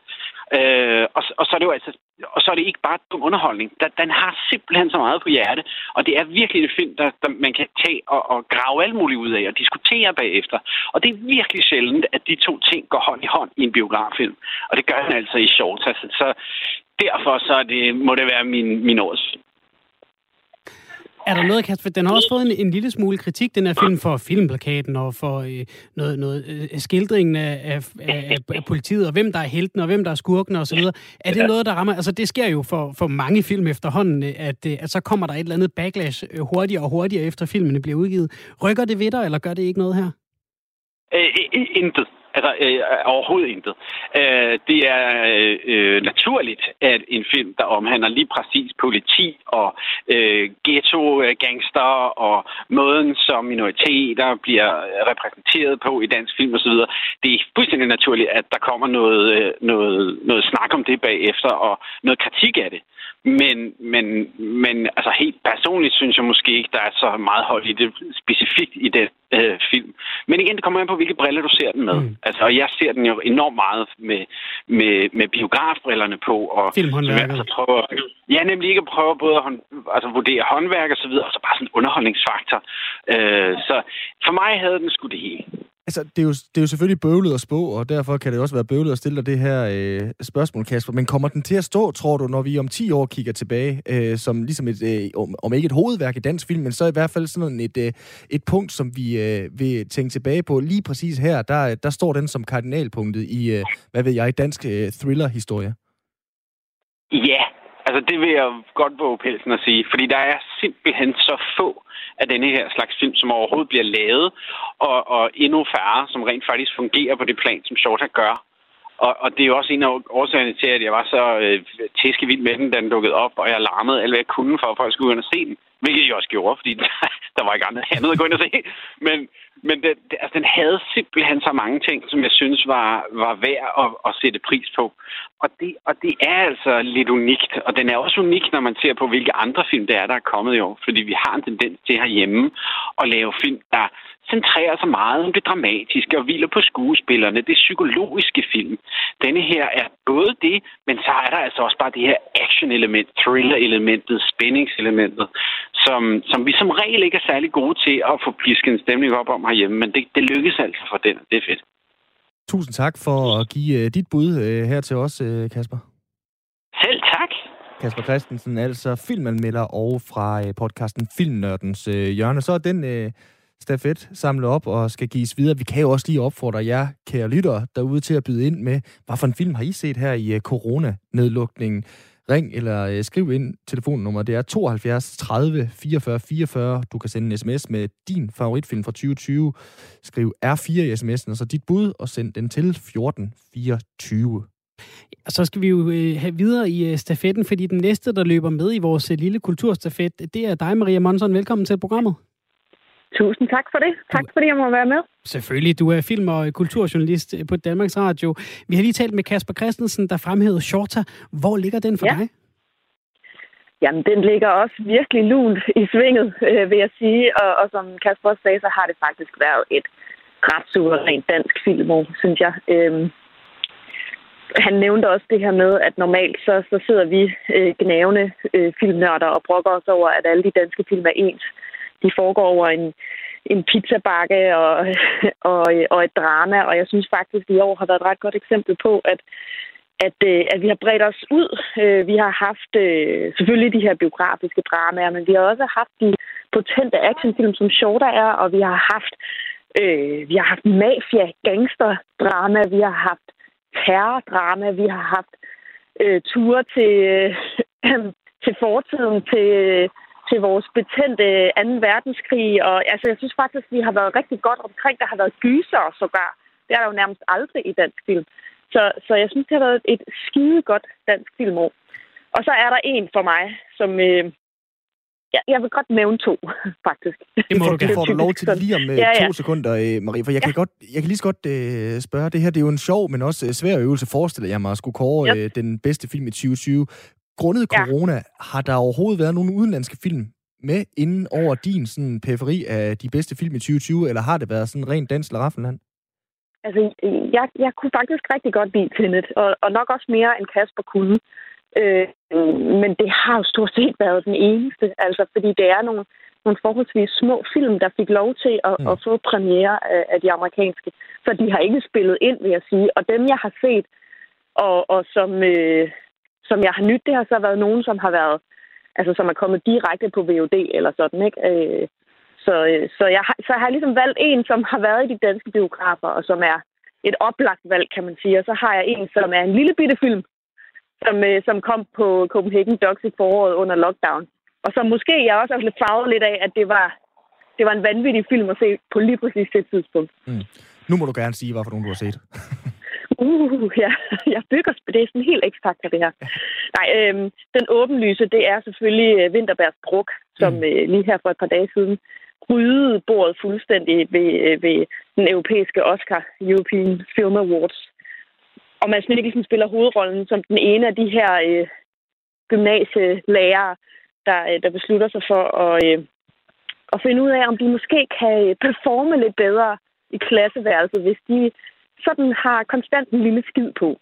Øh, og, og, så er det jo altså, og så er det ikke bare dum underholdning. Den, den har simpelthen så meget på hjerte, og det er virkelig en film, der, der man kan tage og, og grave alt muligt ud af og diskutere bagefter. Og det er virkelig sjældent, at de to ting går hånd i hånd i en biograffilm. Og det gør den altså i Shorta. Så derfor så det, må det være min, min års. Er der noget, Kasper? Den har også fået en, en lille smule kritik, den her film, for filmplakaten og for øh, noget, noget øh, skildringen af, af, af, af politiet, og hvem der er helten, og hvem der er skurken, og så videre. Er det noget, der rammer? Altså, det sker jo for, for mange film efterhånden, at, at så kommer der et eller andet backlash hurtigere og hurtigere, efter filmene bliver udgivet. Rykker det ved dig, eller gør det ikke noget her? Øh, intet. Altså, øh, overhovedet intet. Øh, det er øh, naturligt, at en film, der omhandler lige præcis politi og øh, ghetto-gangster og måden, som minoriteter bliver repræsenteret på i dansk film osv., det er fuldstændig naturligt, at der kommer noget, noget, noget snak om det bagefter og noget kritik af det. Men, men, men altså helt personligt synes jeg måske ikke, der er så meget hold i det specifikt i den øh, film. Men igen, det kommer an på, hvilke briller du ser den med. Mm. Altså, og jeg ser den jo enormt meget med, med, med biografbrillerne på. Og filmhåndværket. Altså, prøver, ja, nemlig ikke at prøve både at hånd, altså, vurdere håndværk og så videre, og så bare sådan en underholdningsfaktor. Øh, så for mig havde den sgu det hele. Altså, det er, jo, det er jo selvfølgelig bøvlet at spå, og derfor kan det også være bøvlet at stille dig det her øh, spørgsmål, Kasper. Men kommer den til at stå, tror du, når vi om ti år kigger tilbage, øh, som ligesom et, øh, om, om ikke et hovedværk i dansk film, men så i hvert fald sådan et, øh, et punkt, som vi øh, vil tænke tilbage på. Lige præcis her, der, der står den som kardinalpunktet i, øh, hvad ved jeg, i dansk øh, thriller-historie. Ja, yeah. Altså det vil jeg godt våge pelsen at sige, fordi der er simpelthen så få af denne her slags film, som overhovedet bliver lavet, og, og endnu færre, som rent faktisk fungerer på det plan, som Shorta gør. Og, og det er jo også en af årsagerne til, at jeg var så øh, tæskevild med den, da den dukkede op, og jeg larmede alt, hvad jeg kunne, for at folk skulle ud og se den. Hvilket jeg også gjorde, fordi der var ikke andet at gå ind og se. Men, men det, det, altså, den havde simpelthen så mange ting, som jeg synes var, var værd at, at sætte pris på. Og det, og det er altså lidt unikt. Og den er også unik, når man ser på, hvilke andre film det er, der er kommet i år. Fordi vi har en tendens til herhjemme at lave film, der centrerer sig meget om det dramatiske og hviler på skuespillerne. Det psykologiske film. Denne her er både det, men så er der altså også bare det her action-element, thriller-elementet, spændingselementet. Som, som vi som regel ikke er særlig gode til at få pisket en stemning op om herhjemme, men det, det lykkes altså for den, det er fedt. Tusind tak for at give uh, dit bud uh, her til os, uh, Kasper. Selv tak. Casper Christensen, altså filmanmelder og fra uh, podcasten Filmnørdens uh, Hjørne. Så er den uh, stafet samlet op og skal gives videre. Vi kan jo også lige opfordre jer, kære lyttere, derude til at byde ind med, hvad for en film har I set her i uh, coronanedlukningen? Ring eller øh, skriv ind telefonnummer. Det er tooghalvfjerds tredive fireogfyrre fireogfyrre. Du kan sende en sms med din favoritfilm fra tyve tyve. Skriv R fire i sms'en, og så dit bud, og send den til fjorten fireogtyve. Og så skal vi jo øh, have videre i øh, stafetten, fordi den næste, der løber med i vores øh, lille kulturstafet, det er dig, Maria Monsen. Velkommen til programmet. Tusind tak for det. Tak fordi jeg må være med. Selvfølgelig. Du er film- og kulturjournalist på Danmarks Radio. Vi har lige talt med Casper Christensen, der fremhævede Shorta. Hvor ligger den for ja. dig? Jamen, den ligger også virkelig lunt i svinget, øh, vil jeg sige. Og, og som Casper også sagde, så har det faktisk været et ret suverænt dansk filmår, synes jeg. Øhm, han nævnte også det her med, at normalt så, så sidder vi øh, gnavende øh, filmnørder og brokker os over, at alle de danske film er ens. De foregår over en, en pizzabakke og, og, og et drama, og jeg synes faktisk, at i år har været et ret godt eksempel på, at, at, at vi har bredt os ud. Vi har haft selvfølgelig de her biografiske dramaer, men vi har også haft de potente actionfilm, som Shorta er, og vi har haft, øh, vi har haft mafia-gangster-drama, vi har haft terror-drama, vi har haft øh, ture til, øh, til fortiden, til... til vores betændte anden verdenskrig, og altså, jeg synes faktisk, at vi har været rigtig godt omkring. Der har været gyser sågar. Det er der jo nærmest aldrig i dansk film. Så, så jeg synes, det har været et skidegodt dansk filmår. Og så er der en for mig, som... Øh, ja, jeg vil godt nævne to, faktisk. Det må du gerne. Får du lov til lige om ja, ja. to sekunder, Marie, for jeg kan, ja. godt, jeg kan lige så godt øh, spørge. Det her, det er jo en sjov, men også svær øvelse, forestiller jeg mig, at skulle kåre yep. øh, den bedste film i tyve tyve. Grundet corona, ja. har der overhovedet været nogle udenlandske film med inden over din sådan, periferi af de bedste film i tyve tyve, eller har det været sådan rent dansk Raffeland? Altså, jeg, jeg kunne faktisk rigtig godt lide Tenet, og, og nok også mere end Casper kunne. Øh, men det har jo stort set været den eneste, altså, fordi det er nogle, nogle forholdsvis små film, der fik lov til at, mm. at få premiere af, af de amerikanske. Så de har ikke spillet ind, vil jeg sige. Og dem, jeg har set, og, og som... Øh, som jeg har nydt, det har så været nogen, som har været altså som er kommet direkte på V O D eller sådan, ikke? Øh, så, så, jeg har, så jeg har ligesom valgt en, som har været i de danske biografer, og som er et oplagt valg, kan man sige. Og så har jeg en, som er en lille bitte film, som, som kom på Copenhagen Docs i foråret under lockdown. Og så måske jeg også har lidt farvet lidt af, at det var, det var en vanvittig film at se på lige præcis det tidspunkt. Mm. Nu må du gerne sige, hvorfor nogen du har set. Uh, ja. Jeg bygger... Det er sådan helt X-Factor, det her. Ja. Nej, øhm, den åbenlyse, det er selvfølgelig Vinterbergs Druk, som mm. øh, lige her for et par dage siden rydede bordet fuldstændig ved, øh, ved den europæiske Oscar, European Film Awards. Og Mads Mikkelsen spiller hovedrollen som den ene af de her øh, gymnasielærere, der, øh, der beslutter sig for at, øh, at finde ud af, om de måske kan performe lidt bedre i klasseværelset, hvis de sådan har konstant en lille skid på.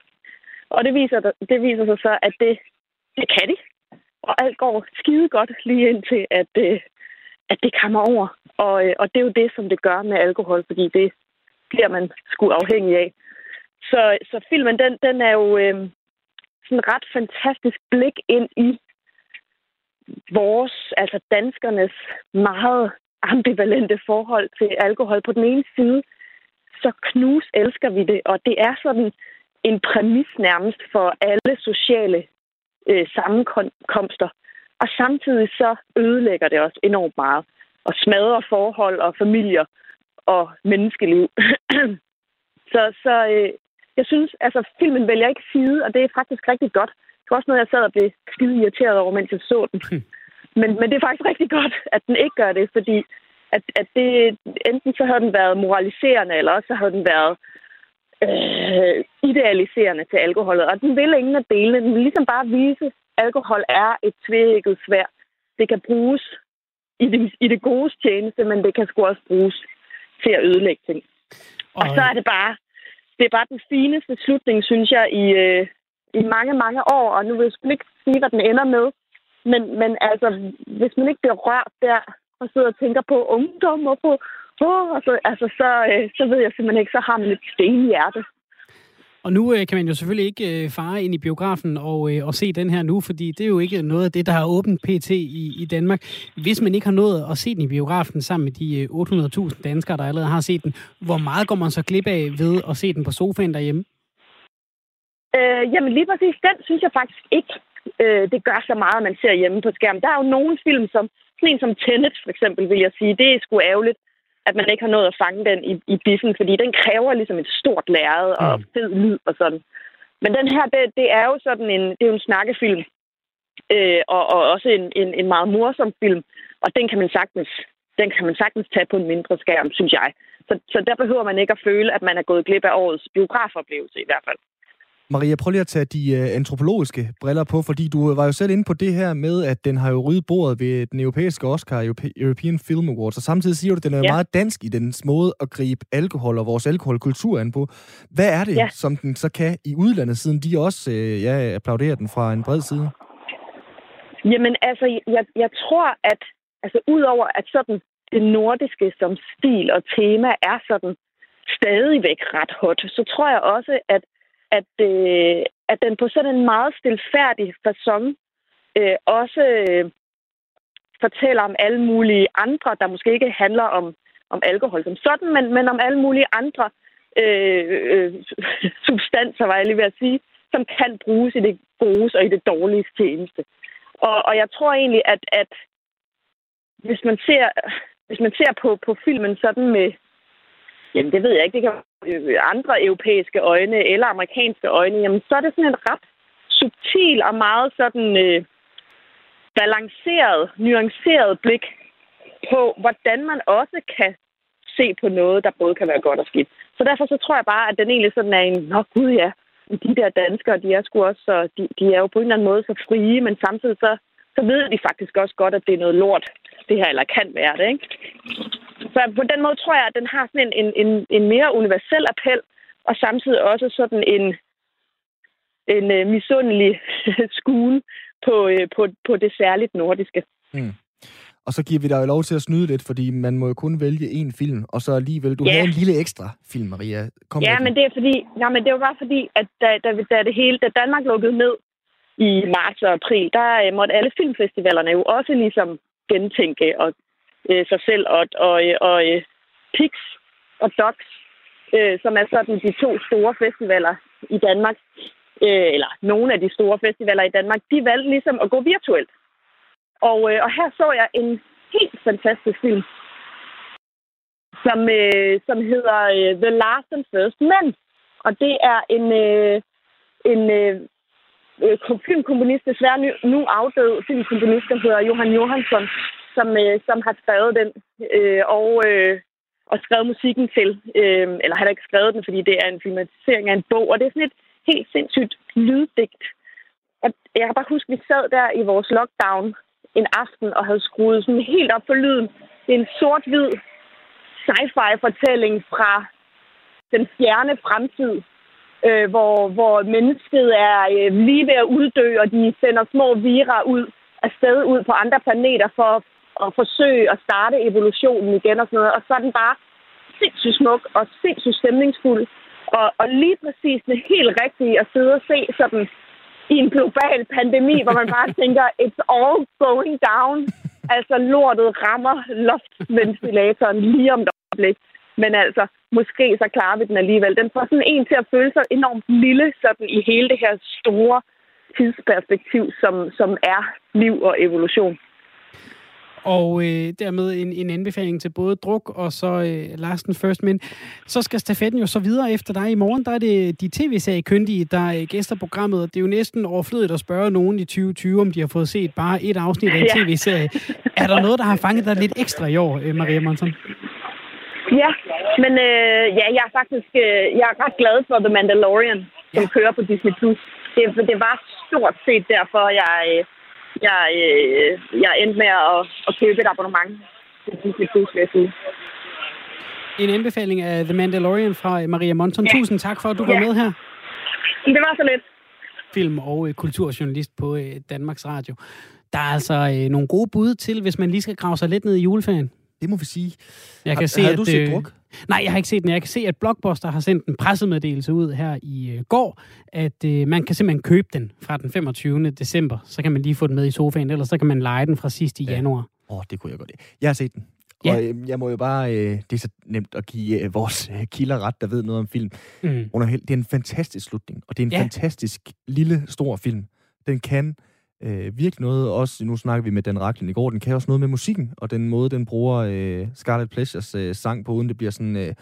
Og det viser, det viser sig så, at det, det kan de. Og alt går skide godt lige indtil, at, at det kommer over. Og, og det er jo det, som det gør med alkohol, fordi det bliver man sgu afhængig af. Så, så filmen, den, den er jo øh, sådan ret fantastisk blik ind i vores, altså danskernes meget ambivalente forhold til alkohol. På den ene side, så knus elsker vi det, og det er sådan en præmis nærmest for alle sociale øh, sammenkomster. Og samtidig så ødelægger det også enormt meget, og smadrer forhold og familier og menneskeliv. så så øh, jeg synes, altså filmen vælger ikke side, og det er faktisk rigtig godt. Det var også noget, jeg sad og blev skide irriteret over, mens jeg så den. Men, men det er faktisk rigtig godt, at den ikke gør det, fordi at, at det, enten så havde den været moraliserende, eller også så havde den været øh, idealiserende til alkoholet. Og den vil ingen af delene. Den vil ligesom bare vise, at alkohol er et tveægget sværd. Det kan bruges i det, i det gode tjeneste, men det kan sgu også bruges til at ødelægge ting. Og så er det bare, det er bare den fineste slutning, synes jeg, i, øh, i mange, mange år. Og nu vil jeg sgu ikke sige, hvad den ender med. Men, men altså, hvis man ikke bliver rørt der og sidder og tænker på ungdom og på... Oh, altså, altså så, øh, så ved jeg simpelthen ikke, så har man et sten i hjertet. Og nu øh, kan man jo selvfølgelig ikke øh, fare ind i biografen og, øh, og se den her nu, fordi det er jo ikke noget af det, der har åbent P E T i, i Danmark. Hvis man ikke har nået at se den i biografen sammen med de øh, otte hundrede tusind danskere, der allerede har set den, hvor meget går man så glip af ved at se den på sofaen derhjemme? Øh, jamen lige præcis den synes jeg faktisk ikke. Det gør så meget, at man ser hjemme på skærmen. Der er jo nogle film, som, sådan en som Tenet, for eksempel, vil jeg sige. Det er sgu ærgerligt, at man ikke har nået at fange den i, i biffen, fordi den kræver ligesom et stort lærred og fed lyd og sådan. Men den her, det, det er jo sådan en, det er en snakkefilm, øh, og, og også en, en, en meget morsom film, og den kan man sagtens, den kan man sagtens tage på en mindre skærm, synes jeg. Så, så der behøver man ikke at føle, at man er gået glip af årets biografoplevelse i hvert fald. Maria, prøv lige at tage de øh, antropologiske briller på, fordi du var jo selv inde på det her med, at den har jo ryddet bordet ved den europæiske Oscar, European Film Awards, og samtidig siger du, at den er jo ja. meget dansk i dens måde at gribe alkohol og vores alkoholkultur an på. Hvad er det, ja. som den så kan i udlandet, siden de også øh, ja, applauderer den fra en bred side? Jamen, altså, jeg, jeg tror, at altså, udover at sådan det nordiske som stil og tema er sådan stadigvæk ret hot, så tror jeg også, at At, øh, at den på sådan en meget stilfærdig facon øh, også øh, fortæller om alle mulige andre, der måske ikke handler om, om alkohol som sådan, men, men om alle mulige andre øh, øh, substanser, var jeg lige ved at sige, som kan bruges i det gode og i det dårlige tjeneste. Og, og jeg tror egentlig, at, at hvis man ser, hvis man ser på, på filmen sådan med... Jamen, det ved jeg ikke. Det kan være andre europæiske øjne eller amerikanske øjne. Jamen, så er det sådan en ret subtil og meget sådan øh, balanceret, nuanceret blik på, hvordan man også kan se på noget, der både kan være godt og skidt. Så derfor så tror jeg bare, at den egentlig sådan er en, nå gud ja, de der danskere, de er sgu også, så, de, de er jo på en eller anden måde så frie, men samtidig så, så ved de faktisk også godt, at det er noget lort, det her, eller kan være det, ikke? Så på den måde tror jeg, at den har sådan en, en, en mere universel appel, og samtidig også sådan en, en uh, misundelig skuen på, uh, på, på det særligt nordiske. Mm. Og så giver vi dig jo lov til at snyde lidt, fordi man må jo kun vælge én film, og så alligevel, du yeah. havde en lille ekstra film, Maria. Kom ja, men det er fordi, nej, men det var bare fordi, at da, da, da, det hele, da Danmark lukkede ned, i marts og april, der øh, måtte alle filmfestivalerne jo også ligesom gentænke og, øh, sig selv og, og, og øh, P I X og D O X, øh, som er sådan de to store festivaler i Danmark, øh, eller nogle af de store festivaler i Danmark, de valgte ligesom at gå virtuelt. Og, øh, og her så jeg en helt fantastisk film, som, øh, som hedder øh, The Last and First Men. Og det er en, øh, en øh, filmkomponist, desværre nu afdød filmkomponist, der hedder Johan Johansson, som, øh, som har skrevet den øh, og, øh, og skrevet musikken til. Øh, eller han har ikke skrevet den, fordi det er en filmatisering af en bog, og det er sådan et helt sindssygt lyddigt. Og jeg kan bare huske, at vi sad der i vores lockdown en aften og havde skruet sådan helt op for lyden. Det er en sort-hvid sci-fi-fortælling fra den fjerne fremtid, øh, hvor, hvor mennesket er øh, lige ved at uddø, og de sender små vira ud afsted ud på andre planeter for at, at forsøge at starte evolutionen igen og sådan noget. Og så er den bare sindssygt smuk og sindssygt stemningsfuld. Og, og lige præcis det helt rigtige at sidde og se sådan i en global pandemi, hvor man bare tænker, it's all going down. Altså, lortet rammer luftventilatoren lige om et øjeblik. Men altså, måske så klarer vi den alligevel. Den får sådan en til at føle sig enormt lille sådan i hele det her store tidsperspektiv, som, som er liv og evolution. Og øh, dermed en, en anbefaling til både Druk og så øh, Last and First Men. Så skal stafetten jo så videre efter dig. I morgen der er det de tv-seriekyndige, der øh, gæster programmet. Det er jo næsten overflødigt at spørge nogen i tyve tyve, om de har fået set bare et afsnit af en ja. tv-serie. Er der noget, der har fanget dig lidt ekstra i år, øh, Maria Monsen? Ja, men øh, ja, jeg er faktisk øh, jeg er ret glad for The Mandalorian, som ja. kører på Disney plus. Det, det var stort set derfor, jeg... Øh, Jeg, øh, jeg endte med at, at købe et abonnement til Disney plus, vil jeg sige. En anbefaling af The Mandalorian fra Maria Monsen. Ja. Tusind tak for, at du var ja. med her. Det var så lidt. Film- og øh, kulturjournalist på øh, Danmarks Radio. Der er altså øh, nogle gode bud til, hvis man lige skal grave sig lidt ned i juleferien. Det må vi sige. Jeg kan har, se, har at, du set øh, Druk? Nej, jeg har ikke set den. Jeg kan se, at Blockbuster har sendt en pressemeddelelse ud her i øh, går, at øh, man kan simpelthen købe den fra den femogtyvende december. Så kan man lige få den med i sofaen, eller så kan man leje den fra sidst i ja. januar. Åh, oh, det kunne jeg godt lide. Jeg har set den. Ja. Og øh, jeg må jo bare... Øh, det er så nemt at give øh, vores øh, kilder ret, der ved noget om film. Mm. Under, det er en fantastisk slutning, og det er en ja. fantastisk lille, stor film. Den kan... Øh, virkelig noget, også nu snakker vi med Dan Racklin i går, den kan også noget med musikken, og den måde, den bruger øh, Scarlet Pleasures øh, sang på, uden det bliver sådan øh,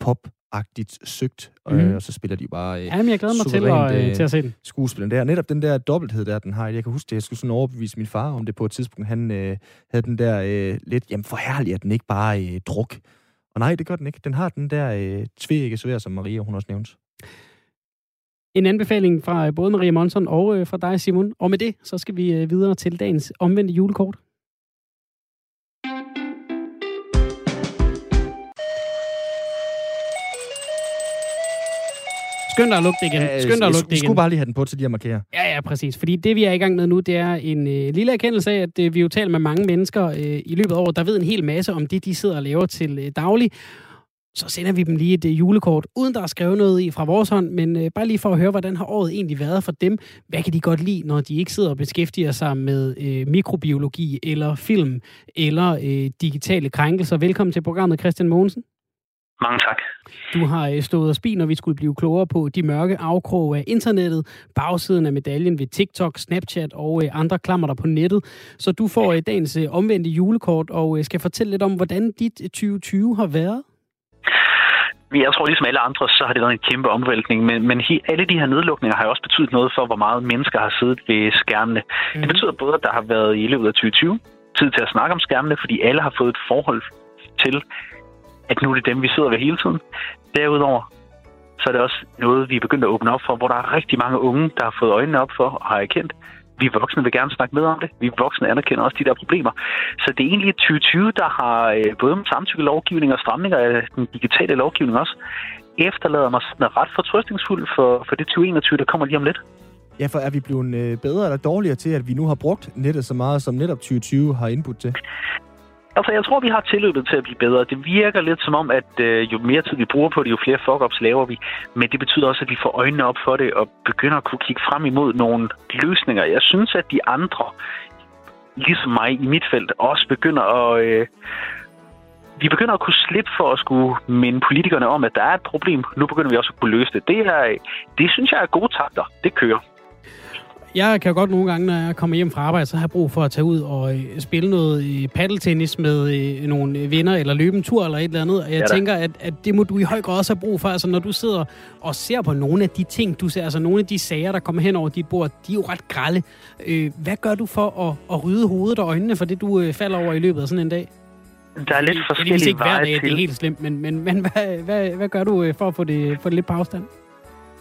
pop-agtigt søgt, og, mm. øh, og så spiller de bare øh, Jamen, jeg glæder mig til, at, øh, til at se den. Skuespilleren der. Netop den der dobbelthed, der den har, jeg kan huske det, jeg skulle sådan overbevise min far om det på et tidspunkt, han øh, havde den der øh, lidt, jamen forherlig, at den ikke bare øh, druk. Og nej, det gør den ikke. Den har den der øh, tveægge sværd, som Maria, hun også nævnte. En anbefaling fra både Maria Monsen og øh, fra dig, Simon. Og med det, så skal vi øh, videre til dagens omvendte julekort. Skynd dig at lukke det igen. Skynd dig at lukke det igen. Vi skulle bare lige have den på til lige at markere. Ja, ja, præcis. Fordi det, vi er i gang med nu, det er en øh, lille erkendelse af, at øh, vi jo taler med mange mennesker øh, i løbet af året, der ved en hel masse om det, de sidder og laver til øh, daglig. Så sender vi dem lige et julekort, uden der er skrevet noget i fra vores hånd, men øh, bare lige for at høre, hvordan har året egentlig været for dem? Hvad kan de godt lide, når de ikke sidder og beskæftiger sig med øh, mikrobiologi eller film eller øh, digitale krænkelser? Velkommen til programmet, Christian Mogensen. Mange tak. Du har øh, stået og spi, når vi skulle blive klogere på de mørke afkroge af internettet, bagsiden af medaljen ved TikTok, Snapchat og øh, andre klammer der på nettet. Så du får øh, dagens øh, omvendte julekort og øh, skal fortælle lidt om, hvordan dit tyve tyve har været. Jeg tror, ligesom alle andre, så har det været en kæmpe omvæltning, men, men he, alle de her nedlukninger har jo også betydet noget for, hvor meget mennesker har siddet ved skærmene. Mm. Det betyder både, at der har været i løbet af tyve tyve tid til at snakke om skærmene, fordi alle har fået et forhold til, at nu er det dem, vi sidder ved hele tiden. Derudover, så er det også noget, vi er begyndt at åbne op for, hvor der er rigtig mange unge, der har fået øjnene op for og har erkendt, vi voksne vil gerne snakke med om det. Vi voksne anerkender også de der problemer. Så det er egentlig tyve tyve, der har både med samtykkelovgivning og stramninger af den digitale lovgivning også, efterlader mig sådan ret fortrøstningsfuld for, for det tyve enogtyve, der kommer lige om lidt. Ja, for er vi blevet bedre eller dårligere til, at vi nu har brugt nettet så meget, som netop tyve tyve har indbudt til? Altså, jeg tror, vi har tilløbet til at blive bedre. Det virker lidt som om, at øh, jo mere tid vi bruger på det, jo flere fuck-ups laver vi. Men det betyder også, at vi får øjnene op for det og begynder at kunne kigge frem imod nogle løsninger. Jeg synes, at de andre, ligesom mig i mit felt, også begynder at... Øh, vi begynder at kunne slippe for at skulle minde politikerne om, at der er et problem. Nu begynder vi også at kunne løse det. Det, er, det synes jeg er gode takter. Det kører. Jeg kan jo godt nogle gange, når jeg kommer hjem fra arbejde, så har jeg brug for at tage ud og spille noget paddeltennis med nogle venner, eller løbe en tur, eller et eller andet. Og jeg ja, tænker, at, at det må du i høj grad også have brug for. Altså, når du sidder og ser på nogle af de ting, du ser, altså nogle af de sager, der kommer hen over dit bord, de er jo ret grelle. Hvad gør du for at, at rydde hovedet og øjnene for det, du falder over i løbet af sådan en dag? Der er lidt det, forskellige det er ikke veje dag, til. Det er helt slemt, men, men, men hvad, hvad, hvad gør du for at få det, få det lidt på afstand?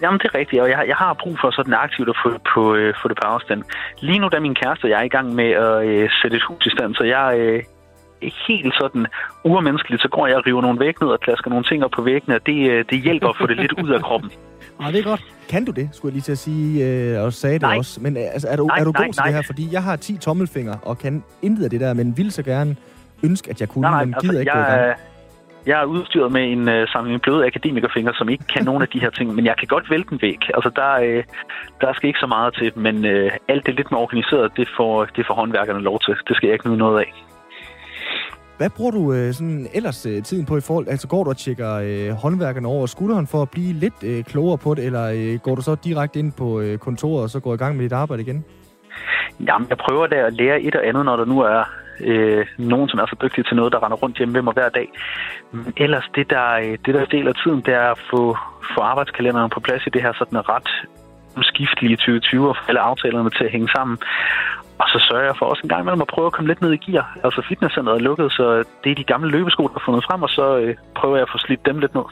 Jamen, det er rigtigt, og jeg, jeg har brug for sådan aktivt at få, på, øh, få det på afstand. Lige nu, da min kæreste og jeg er i gang med at øh, sætte et hus i stand, så jeg øh, er helt sådan urmenneskeligt, så går jeg og river nogle væg ned og klasker nogle ting op på væggene, og det, øh, det hjælper at få det lidt ud af kroppen. Nej, det er godt. Kan du det, skulle jeg lige til at sige, øh, og sagde nej. Det også. Men altså, er du, nej, er du nej, god til nej. Det her? Fordi jeg har ti tommelfingre og kan intet af det der, men vil så gerne ønske, at jeg kunne, nej, men gider altså, ikke jeg, det. Gang. Jeg er udstyret med en øh, samling bløde akademikerfingre, som ikke kan nogen af de her ting, men jeg kan godt vælte den væk. Altså, der, øh, der skal ikke så meget til, men øh, alt det lidt mere organiseret, det får, det får håndværkerne lov til. Det skal jeg ikke nyde noget af. Hvad bruger du øh, sådan ellers øh, tiden på i forhold? Altså, går du og tjekker øh, håndværkerne over skulderen for at blive lidt øh, klogere på det, eller øh, går du så direkte ind på øh, kontoret og så går i gang med dit arbejde igen? Jamen, jeg prøver da at lære et og andet, når der nu er øh, nogen, som er så dygtig til noget, der render rundt hjemme ved mig hver dag. Men ellers, det der, det der deler tiden, det er at få, få arbejdskalenderen på plads i det her sådan ret skiftelige tyve tyve og få alle aftalerne til at hænge sammen. Og så sørger jeg for også en gang imellem at prøve at komme lidt ned i gear. Altså, fitnesscenteret er lukket, så det er de gamle løbesko, der er fundet frem, og så øh, prøver jeg at få slidt dem lidt ned.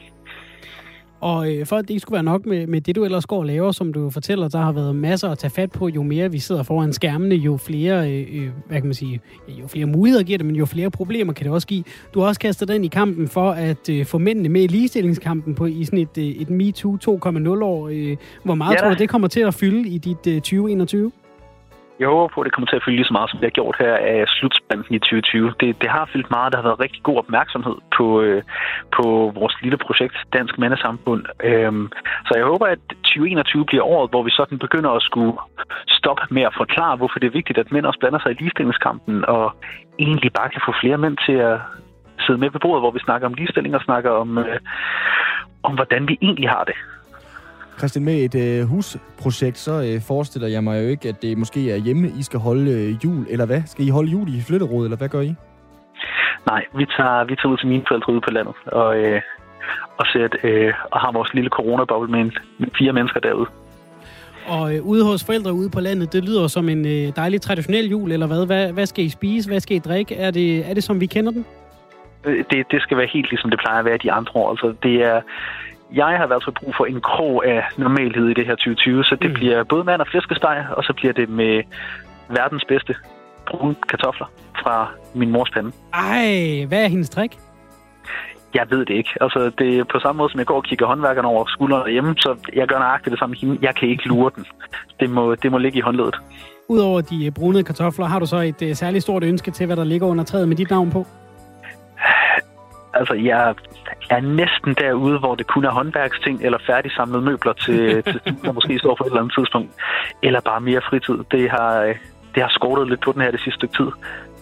Og for at det ikke skulle være nok med, med det, du ellers går og laver, som du fortæller, der har været masser at tage fat på. Jo mere vi sidder foran skærmene, jo flere, øh, hvad kan man sige, jo flere muligheder giver det, men jo flere problemer kan det også give. Du har også kastet den i kampen for at øh, få mændene med i ligestillingskampen på i sådan et, et MeToo to punkt nul år. Øh, hvor meget ja, tror du, det kommer til at fylde i dit øh, tyve enogtyve? Jeg håber på, at det kommer til at fylde lige så meget, som det har gjort her af slutspanden i tyve tyve. Det, det har fyldt meget. Der har været rigtig god opmærksomhed på, øh, på vores lille projekt, Dansk Mandesamfund. Øhm, så jeg håber, at tyve enogtyve bliver året, hvor vi sådan begynder at skulle stoppe med at forklare, hvorfor det er vigtigt, at mænd også blander sig i ligestillingskampen, og egentlig bare kan få flere mænd til at sidde med ved bordet, hvor vi snakker om ligestilling og snakker om, øh, om hvordan vi egentlig har det. Christian, med et øh, husprojekt, så øh, forestiller jeg mig jo ikke, at det måske er hjemme, I skal holde øh, jul, eller hvad? Skal I holde jul i flytterod, eller hvad gør I? Nej, vi tager, vi tager ud til mine forældre ude på landet, og, øh, og, set, øh, og har vores lille coronaboble med, en, med fire mennesker derude. Og øh, ude hos forældre ude på landet, det lyder som en øh, dejlig traditionel jul, eller hvad? hvad? Hvad skal I spise? Hvad skal I drikke? Er det, er det som vi kender den? Det, det skal være helt ligesom det plejer at være de andre år. Altså, det er... Jeg har været så brug for en krog af normalhed i det her tyve tyve, så det mm. bliver både mand og flæskesteg, og så bliver det med verdens bedste brune kartofler fra min mors pande. Ej, hvad er hendes trik? Jeg ved det ikke. Altså, det er på samme måde, som jeg går og kigger håndværkerne over skulderen hjemme, så jeg gør nøjagtigt det samme med hende. Jeg kan ikke lure den. Det må, det må ligge i håndledet. Udover de brune kartofler, har du så et uh, særligt stort ønske til, hvad der ligger under træet med dit navn på? Altså, jeg er næsten derude, hvor det kun er håndværksting eller færdigsamlede møbler til, til der måske står for et eller andet tidspunkt. Eller bare mere fritid. Det har, det har skortet lidt på den her det sidste stykke tid.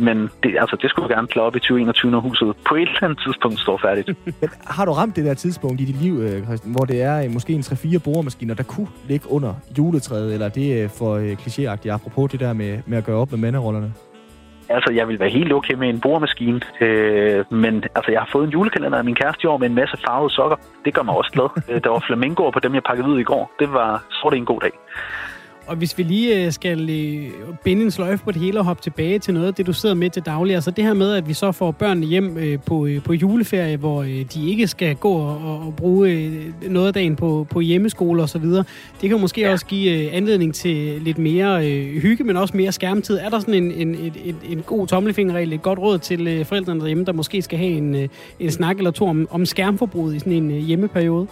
Men det, altså, det skulle jeg gerne klare op i tyve enogtyve, når huset på et eller andet tidspunkt står færdigt. Men har du ramt det der tidspunkt i dit liv, Christian, hvor det er måske en tre fire boremaskiner, der kunne ligge under juletræet? Eller det er for klichéagtigt, apropos det der med, med at gøre op med manderollerne? Altså, jeg vil være helt okay med en boremaskine, øh, men altså, jeg har fået en julekalender af min kæreste i år med en masse farvede sokker. Det gør mig også glad. Der var flamingoer på dem, jeg pakkede ud i går. Det var, så var det en god dag. Og hvis vi lige skal binde en sløjfe på det hele og hoppe tilbage til noget af det, du sidder med til daglig, altså det her med, at vi så får børnene hjem på, på juleferie, hvor de ikke skal gå og, og bruge noget af dagen på, på hjemmeskole og så videre, det kan måske ja. også give anledning til lidt mere hygge, men også mere skærmtid. Er der sådan en, en, en, en god tommelfingerregel, et godt råd til forældrene derhjemme, der måske skal have en, en snak eller to om, om skærmforbruget i sådan en hjemmeperiode?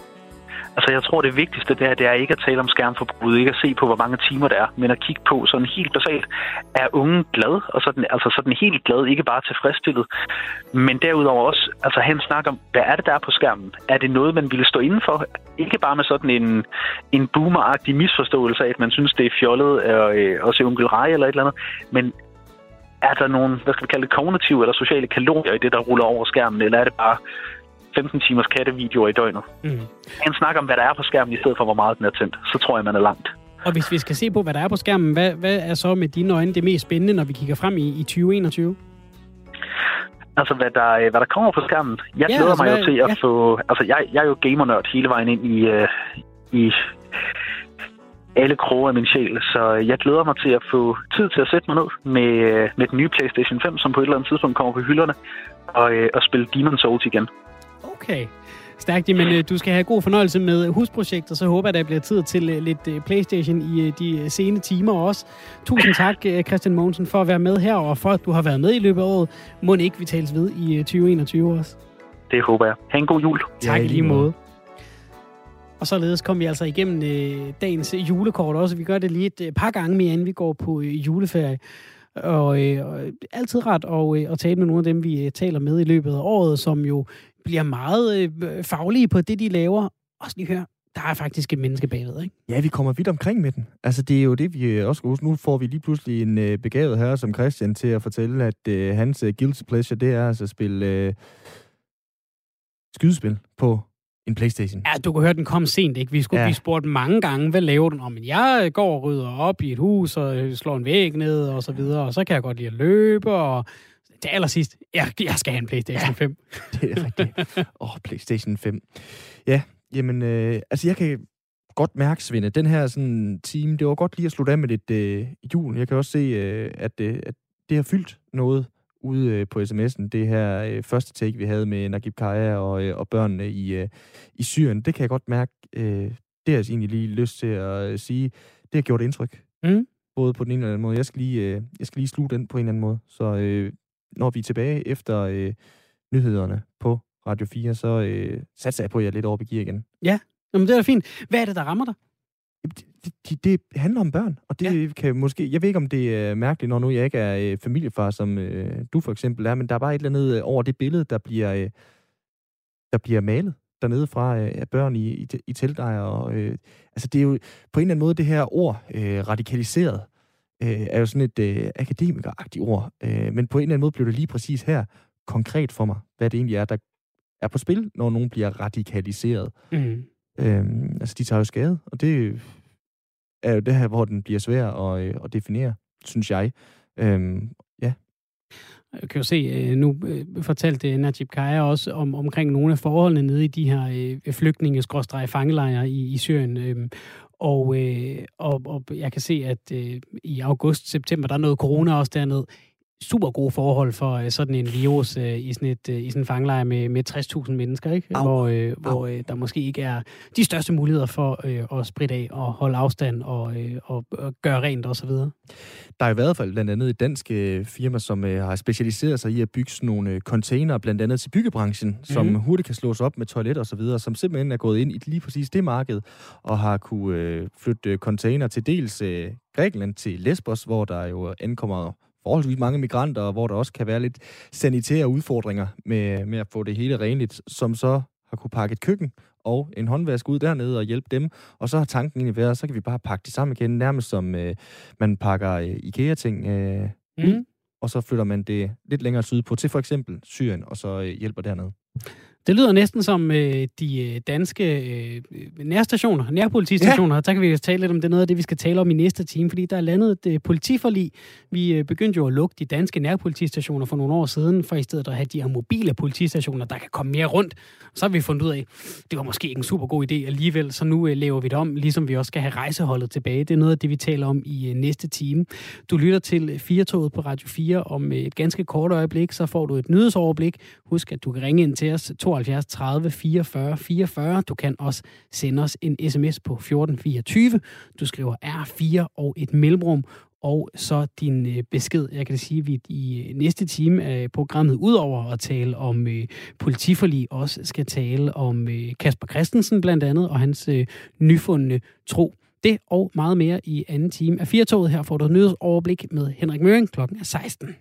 Altså, jeg tror, det vigtigste der, det er ikke at tale om skærmforbruget, ikke at se på, hvor mange timer der er, men at kigge på sådan helt basalt, er ungen glad, og sådan, altså sådan helt glad, ikke bare tilfredsstillet, men derudover også, altså han snakker om, hvad er det, der er på skærmen? Er det noget, man ville stå indenfor? Ikke bare med sådan en, en boomer-agtig misforståelse af, at man synes, det er fjollet og, øh, at se onkel Rej eller et eller andet, men er der nogle, hvad skal vi kalde det, kognitive eller sociale kalorier i det, der ruller over skærmen, eller er det bare femten timers kattevideoer i døgnet? Mm. Han snakker om, hvad der er på skærmen, i stedet for, hvor meget den er tændt. Så tror jeg, man er langt. Og hvis vi skal se på, hvad der er på skærmen, hvad, hvad er så med dine øjne det mest spændende, når vi kigger frem i, i tyve enogtyve? Altså, hvad der, hvad der kommer på skærmen. Jeg ja, glæder altså, mig jo til at ja. få... Altså, jeg, jeg er jo gamernørd hele vejen ind i... Øh, i alle kroge af min sjæl, så jeg glæder mig til at få tid til at sætte mig ned med, med den nye PlayStation fem, som på et eller andet tidspunkt kommer på hylderne, og, øh, og spille Demon's Souls igen. Okay, stærkt. Men øh, du skal have god fornøjelse med husprojektet, så håber jeg, der bliver tid til øh, lidt øh, PlayStation i øh, de sene timer også. Tusind tak, øh, Christian Mogensen, for at være med her, og for at du har været med i løbet af året. Må ikke vi tales ved i øh, tyve enogtyve også? Det håber jeg. Ha' en god jul. Tak ja, i lige måde. Og således kom vi altså igennem øh, dagens julekort også. Vi gør det lige et øh, par gange mere, inden vi går på øh, juleferie. Og, øh, og altid ret at, øh, at tale med nogle af dem, vi øh, taler med i løbet af året, som jo bliver meget øh, faglige på det, de laver. Også lige hør, der er faktisk et menneske bagved, ikke? Ja, vi kommer vidt omkring med den. Altså, det er jo det, vi også husker. Nu får vi lige pludselig en øh, begavet herre som Christian til at fortælle, at øh, hans øh, guilty pleasure, det er altså at spille øh, skydespil på en PlayStation. Ja, du kunne høre, den kom sent, ikke? Vi skulle ja. blive spurgt mange gange, hvad laver den? Om jeg går og rydder op i et hus, og slår en væg ned, og så videre, og så kan jeg godt lide at løbe, og til allersidst, jeg, jeg skal have en PlayStation fem. Det er rigtigt. Åh, oh, PlayStation fem. Ja, jamen, øh, altså jeg kan godt mærke, Svende, den her sådan time, det var godt lige at slutte af med lidt øh, jul. Jeg kan også se, øh, at, øh, at det har fyldt noget ude på sms'en, det her øh, første take, vi havde med Najib Kjær og, øh, og børnene i, øh, i Syrien, det kan jeg godt mærke, øh, det har jeg egentlig lige lyst til at øh, sige, det har gjort indtryk. Mm. Både på den ene eller anden måde. Jeg skal lige, øh, jeg skal lige sluge den på en eller anden måde. Så øh, når vi er tilbage efter øh, nyhederne på Radio fire, så øh, satser jeg på, at jeg lidt over begiver igen. Ja, jamen, det er da fint. Hvad er det, der rammer dig? Det, det, det handler om børn, og det ja. kan måske... Jeg ved ikke, om det er mærkeligt, når nu jeg ikke er øh, familiefar, som øh, du for eksempel er, men der er bare et eller andet øh, over det billede, der bliver, øh, der bliver malet dernede fra øh, af børn i, i, i teltlejre. Og, øh, altså, det er jo på en eller anden måde, det her ord, øh, radikaliseret, øh, er jo sådan et øh, akademikeragtigt ord, øh, men på en eller anden måde blev det lige præcis her konkret for mig, hvad det egentlig er, der er på spil, når nogen bliver radikaliseret. Mm. Øhm, altså, de tager jo skade, og det er jo det her, hvor den bliver svær at, at definere, synes jeg. Øhm, ja. Jeg kan jo se, nu fortalte Najib Kjær også om, omkring nogle af forholdene nede i de her flygtninge-fangelejre i, i Syrien. Og, og, og jeg kan se, at i august-september, der er noget corona også dernede. Super gode forhold for sådan en virus øh, i sådan et øh, i sådan en fangelejr med med tres tusind mennesker, ikke? Au. Hvor øh, hvor øh, der måske ikke er de største muligheder for øh, at spritte af og holde afstand og øh, og, og gøre rent og så videre. Der er i hvert fald blandt andet et dansk øh, firma, som øh, har specialiseret sig i at bygge sådan nogle øh, container blandt andet til byggebranchen, mm-hmm. som hurtigt kan slås op med toilet og så videre, som simpelthen er gået ind i lige præcis det marked og har kunne øh, flytte container til dels øh, Grækenland til Lesbos, hvor der jo ankommer forholdsvis mange migranter, hvor der også kan være lidt sanitære udfordringer med, med at få det hele renligt, som så har kunne pakke et køkken og en håndvask ud dernede og hjælpe dem. Og så har tanken egentlig været, så kan vi bare pakke det sammen igen, nærmest som øh, man pakker øh, IKEA-ting øh, mm. ud, og så flytter man det lidt længere sydpå til for eksempel Syrien, og så øh, hjælper dernede. Det lyder næsten som øh, de danske øh, nærstationer, nærpolitistationer. Ja. Der kan vi tale lidt om det, noget af det, vi skal tale om i næste time, fordi der er landet et øh, politiforlig. Vi øh, begyndte jo at lukke de danske nærpolitistationer for nogle år siden, for i stedet at have de her mobile politistationer, der kan komme mere rundt. Så har vi fundet ud af, det var måske ikke en super god idé alligevel, så nu øh, laver vi det om, ligesom vi også skal have rejseholdet tilbage. Det er noget af det, vi taler om i øh, næste time. Du lytter til Firetoget på Radio fire. Om øh, et ganske kort øjeblik, så får du et nyhedsoverblik. Husk, at du kan ringe ind til os syv to tredive fireogfyrre fireogfyrre. Du kan også sende os en sms på fjorten fireogtyve. Du skriver R fire og et mellemrum, og så din øh, besked. Jeg kan sige, at vi i næste time af programmet, udover at tale om øh, politiforlig, også skal tale om øh, Casper Christensen blandt andet, og hans øh, nyfundne tro. Det og meget mere i anden time af Firtoget. Her får du et nyhedsoverblik med Henrik Møring. Klokken er seksten.